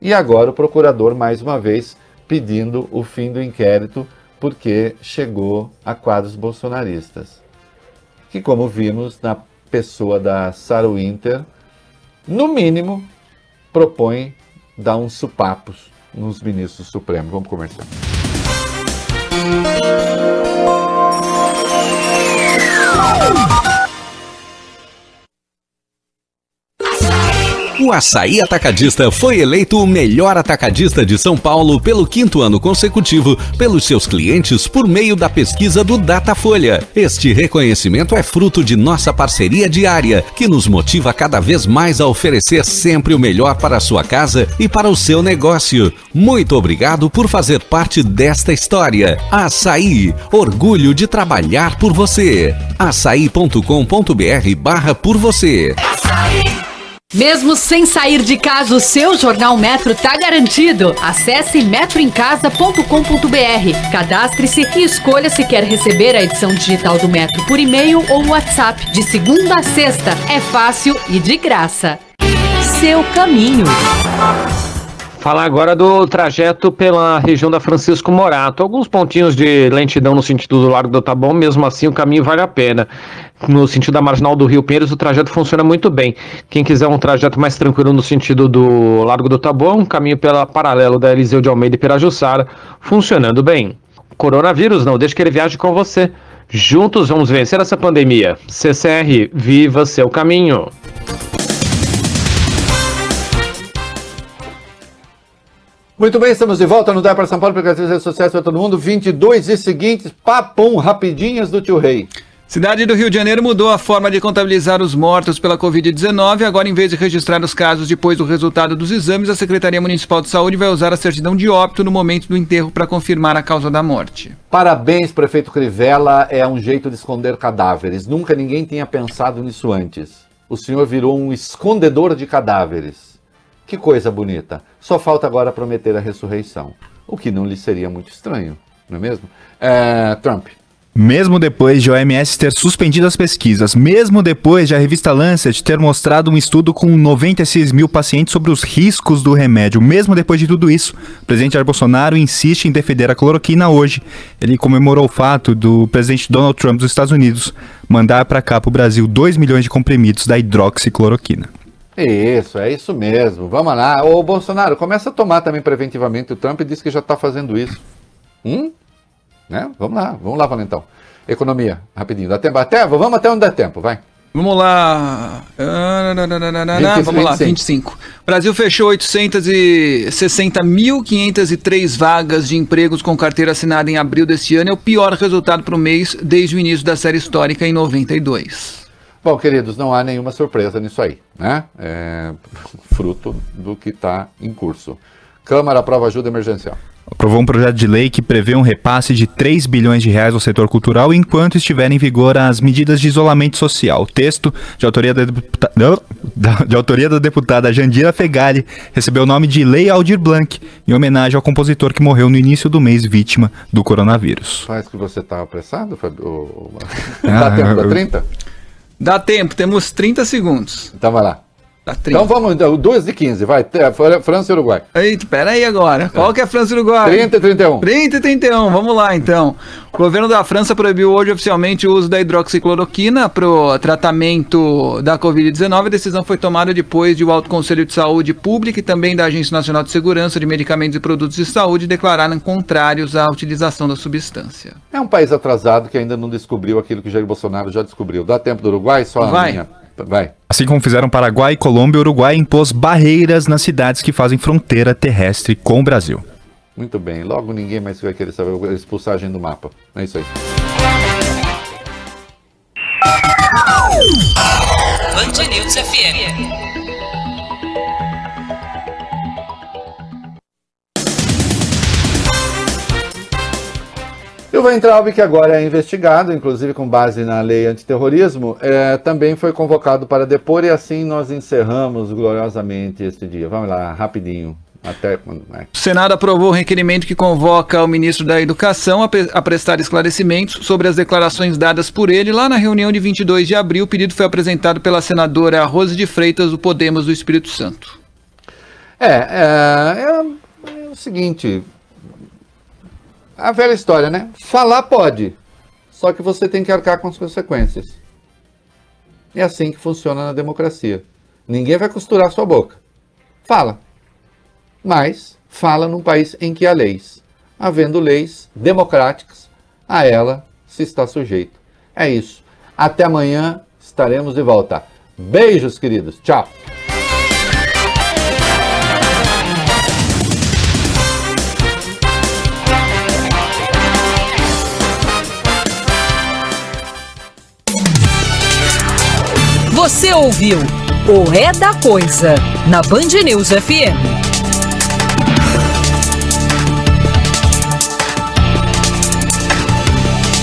E agora o procurador, mais uma vez, pedindo o fim do inquérito, porque chegou a quadros bolsonaristas, que, como vimos na pessoa da Sara Winter, no mínimo, propõe dar uns supapos nos ministros do Supremo. Vamos conversar. O Açaí Atacadista foi eleito o melhor atacadista de São Paulo pelo quinto ano consecutivo pelos seus clientes por meio da pesquisa do Datafolha. Este reconhecimento é fruto de nossa parceria diária, que nos motiva cada vez mais a oferecer sempre o melhor para a sua casa e para o seu negócio. Muito obrigado por fazer parte desta história. Açaí, orgulho de trabalhar por você. açaí ponto com ponto br barra por você. Mesmo sem sair de casa, o seu Jornal Metro tá garantido. Acesse metro em casa ponto com ponto br, cadastre-se e escolha se quer receber a edição digital do Metro por e-mail ou WhatsApp. De segunda a sexta, é fácil e de graça. Seu caminho. Falar agora do trajeto pela região da Francisco Morato. Alguns pontinhos de lentidão no sentido do Largo do Taboão, mesmo assim o caminho vale a pena. No sentido da Marginal do Rio Pinheiros, o trajeto funciona muito bem. Quem quiser um trajeto mais tranquilo no sentido do Largo do Taboão, o caminho pela paralela da Eliseu de Almeida e Pirajussara, funcionando bem. Coronavírus, não deixe que ele viaje com você. Juntos vamos vencer essa pandemia. C C R, viva seu caminho. Muito bem, estamos de volta no Dá para São Paulo, porque as redes sociais para todo mundo, vinte e dois e seguintes, papum, rapidinhas do tio Rei. Cidade do Rio de Janeiro mudou a forma de contabilizar os mortos pela covid dezenove. Agora, em vez de registrar os casos depois do resultado dos exames, a Secretaria Municipal de Saúde vai usar a certidão de óbito no momento do enterro para confirmar a causa da morte. Parabéns, prefeito Crivella, é um jeito de esconder cadáveres. Nunca ninguém tinha pensado nisso antes. O senhor virou um escondedor de cadáveres. Que coisa bonita. Só falta agora prometer a ressurreição. O que não lhe seria muito estranho, não é mesmo? É, Trump. Mesmo depois de a O M S ter suspendido as pesquisas, mesmo depois de a revista Lancet ter mostrado um estudo com noventa e seis mil pacientes sobre os riscos do remédio, mesmo depois de tudo isso, o presidente Jair Bolsonaro insiste em defender a cloroquina hoje. Ele comemorou o fato do presidente Donald Trump dos Estados Unidos mandar para cá, para o Brasil, dois milhões de comprimidos da hidroxicloroquina. Isso, é isso mesmo. Vamos lá. Ô, Bolsonaro, começa a tomar também preventivamente. O Trump disse que já está fazendo isso. Hum? Né? Vamos lá, vamos lá, Valentão. Economia, rapidinho. Dá tempo? Até, vamos até onde dá tempo, vai. Vamos lá. Vamos lá, vinte e cinco. O Brasil fechou oitocentos e sessenta mil, quinhentos e três vagas de empregos com carteira assinada em abril deste ano. É o pior resultado para o mês desde o início da série histórica em noventa e dois. Bom, queridos, não há nenhuma surpresa nisso aí, né? É fruto do que está em curso. Câmara aprova ajuda emergencial. Aprovou um projeto de lei que prevê um repasse de três bilhões de reais ao setor cultural enquanto estiverem em vigor as medidas de isolamento social. O texto, de autoria da, deputa... de autoria da deputada Jandira Fegali, recebeu o nome de Lei Aldir Blanc, em homenagem ao compositor que morreu no início do mês vítima do coronavírus. Parece que você está apressado, Fabio. Dá tempo para trinta? Dá tempo, temos trinta segundos. Então vai lá. Dá trinta. Então vamos, então, duas de quinze, vai. França e Uruguai. Eita, peraí agora. Qual que é a França e Uruguai? trinta e trinta e um. trinta e trinta e um, vamos lá então. O governo da França proibiu hoje oficialmente o uso da hidroxicloroquina para o tratamento da covid dezenove. A decisão foi tomada depois de o Alto Conselho de Saúde Pública e também da Agência Nacional de Segurança de Medicamentos e Produtos de Saúde declararam contrários à utilização da substância. É um país atrasado que ainda não descobriu aquilo que Jair Bolsonaro já descobriu. Dá tempo do Uruguai? Só a minha. Vai. Assim como fizeram Paraguai e Colômbia, o Uruguai impôs barreiras nas cidades que fazem fronteira terrestre com o Brasil. Muito bem, logo ninguém mais vai querer saber a expulsagem do mapa. É isso aí. Band News F M. E o Weintraub, que agora é investigado, inclusive com base na lei antiterrorismo, é, também foi convocado para depor, e assim nós encerramos gloriosamente este dia. Vamos lá, rapidinho. Até quando mais. O Senado aprovou o requerimento que convoca o ministro da Educação a, pre- a prestar esclarecimentos sobre as declarações dadas por ele lá na reunião de vinte e dois de abril. O pedido foi apresentado pela senadora Rose de Freitas, do Podemos do Espírito Santo. É, é, é, é o seguinte... A velha história, né? Falar pode, só que você tem que arcar com as consequências. É assim que funciona na democracia. Ninguém vai costurar sua boca. Fala. Mas fala num país em que há leis. Havendo leis democráticas, a ela se está sujeito. É isso. Até amanhã estaremos de volta. Beijos, queridos. Tchau. Você ouviu o É da Coisa, na Band News F M.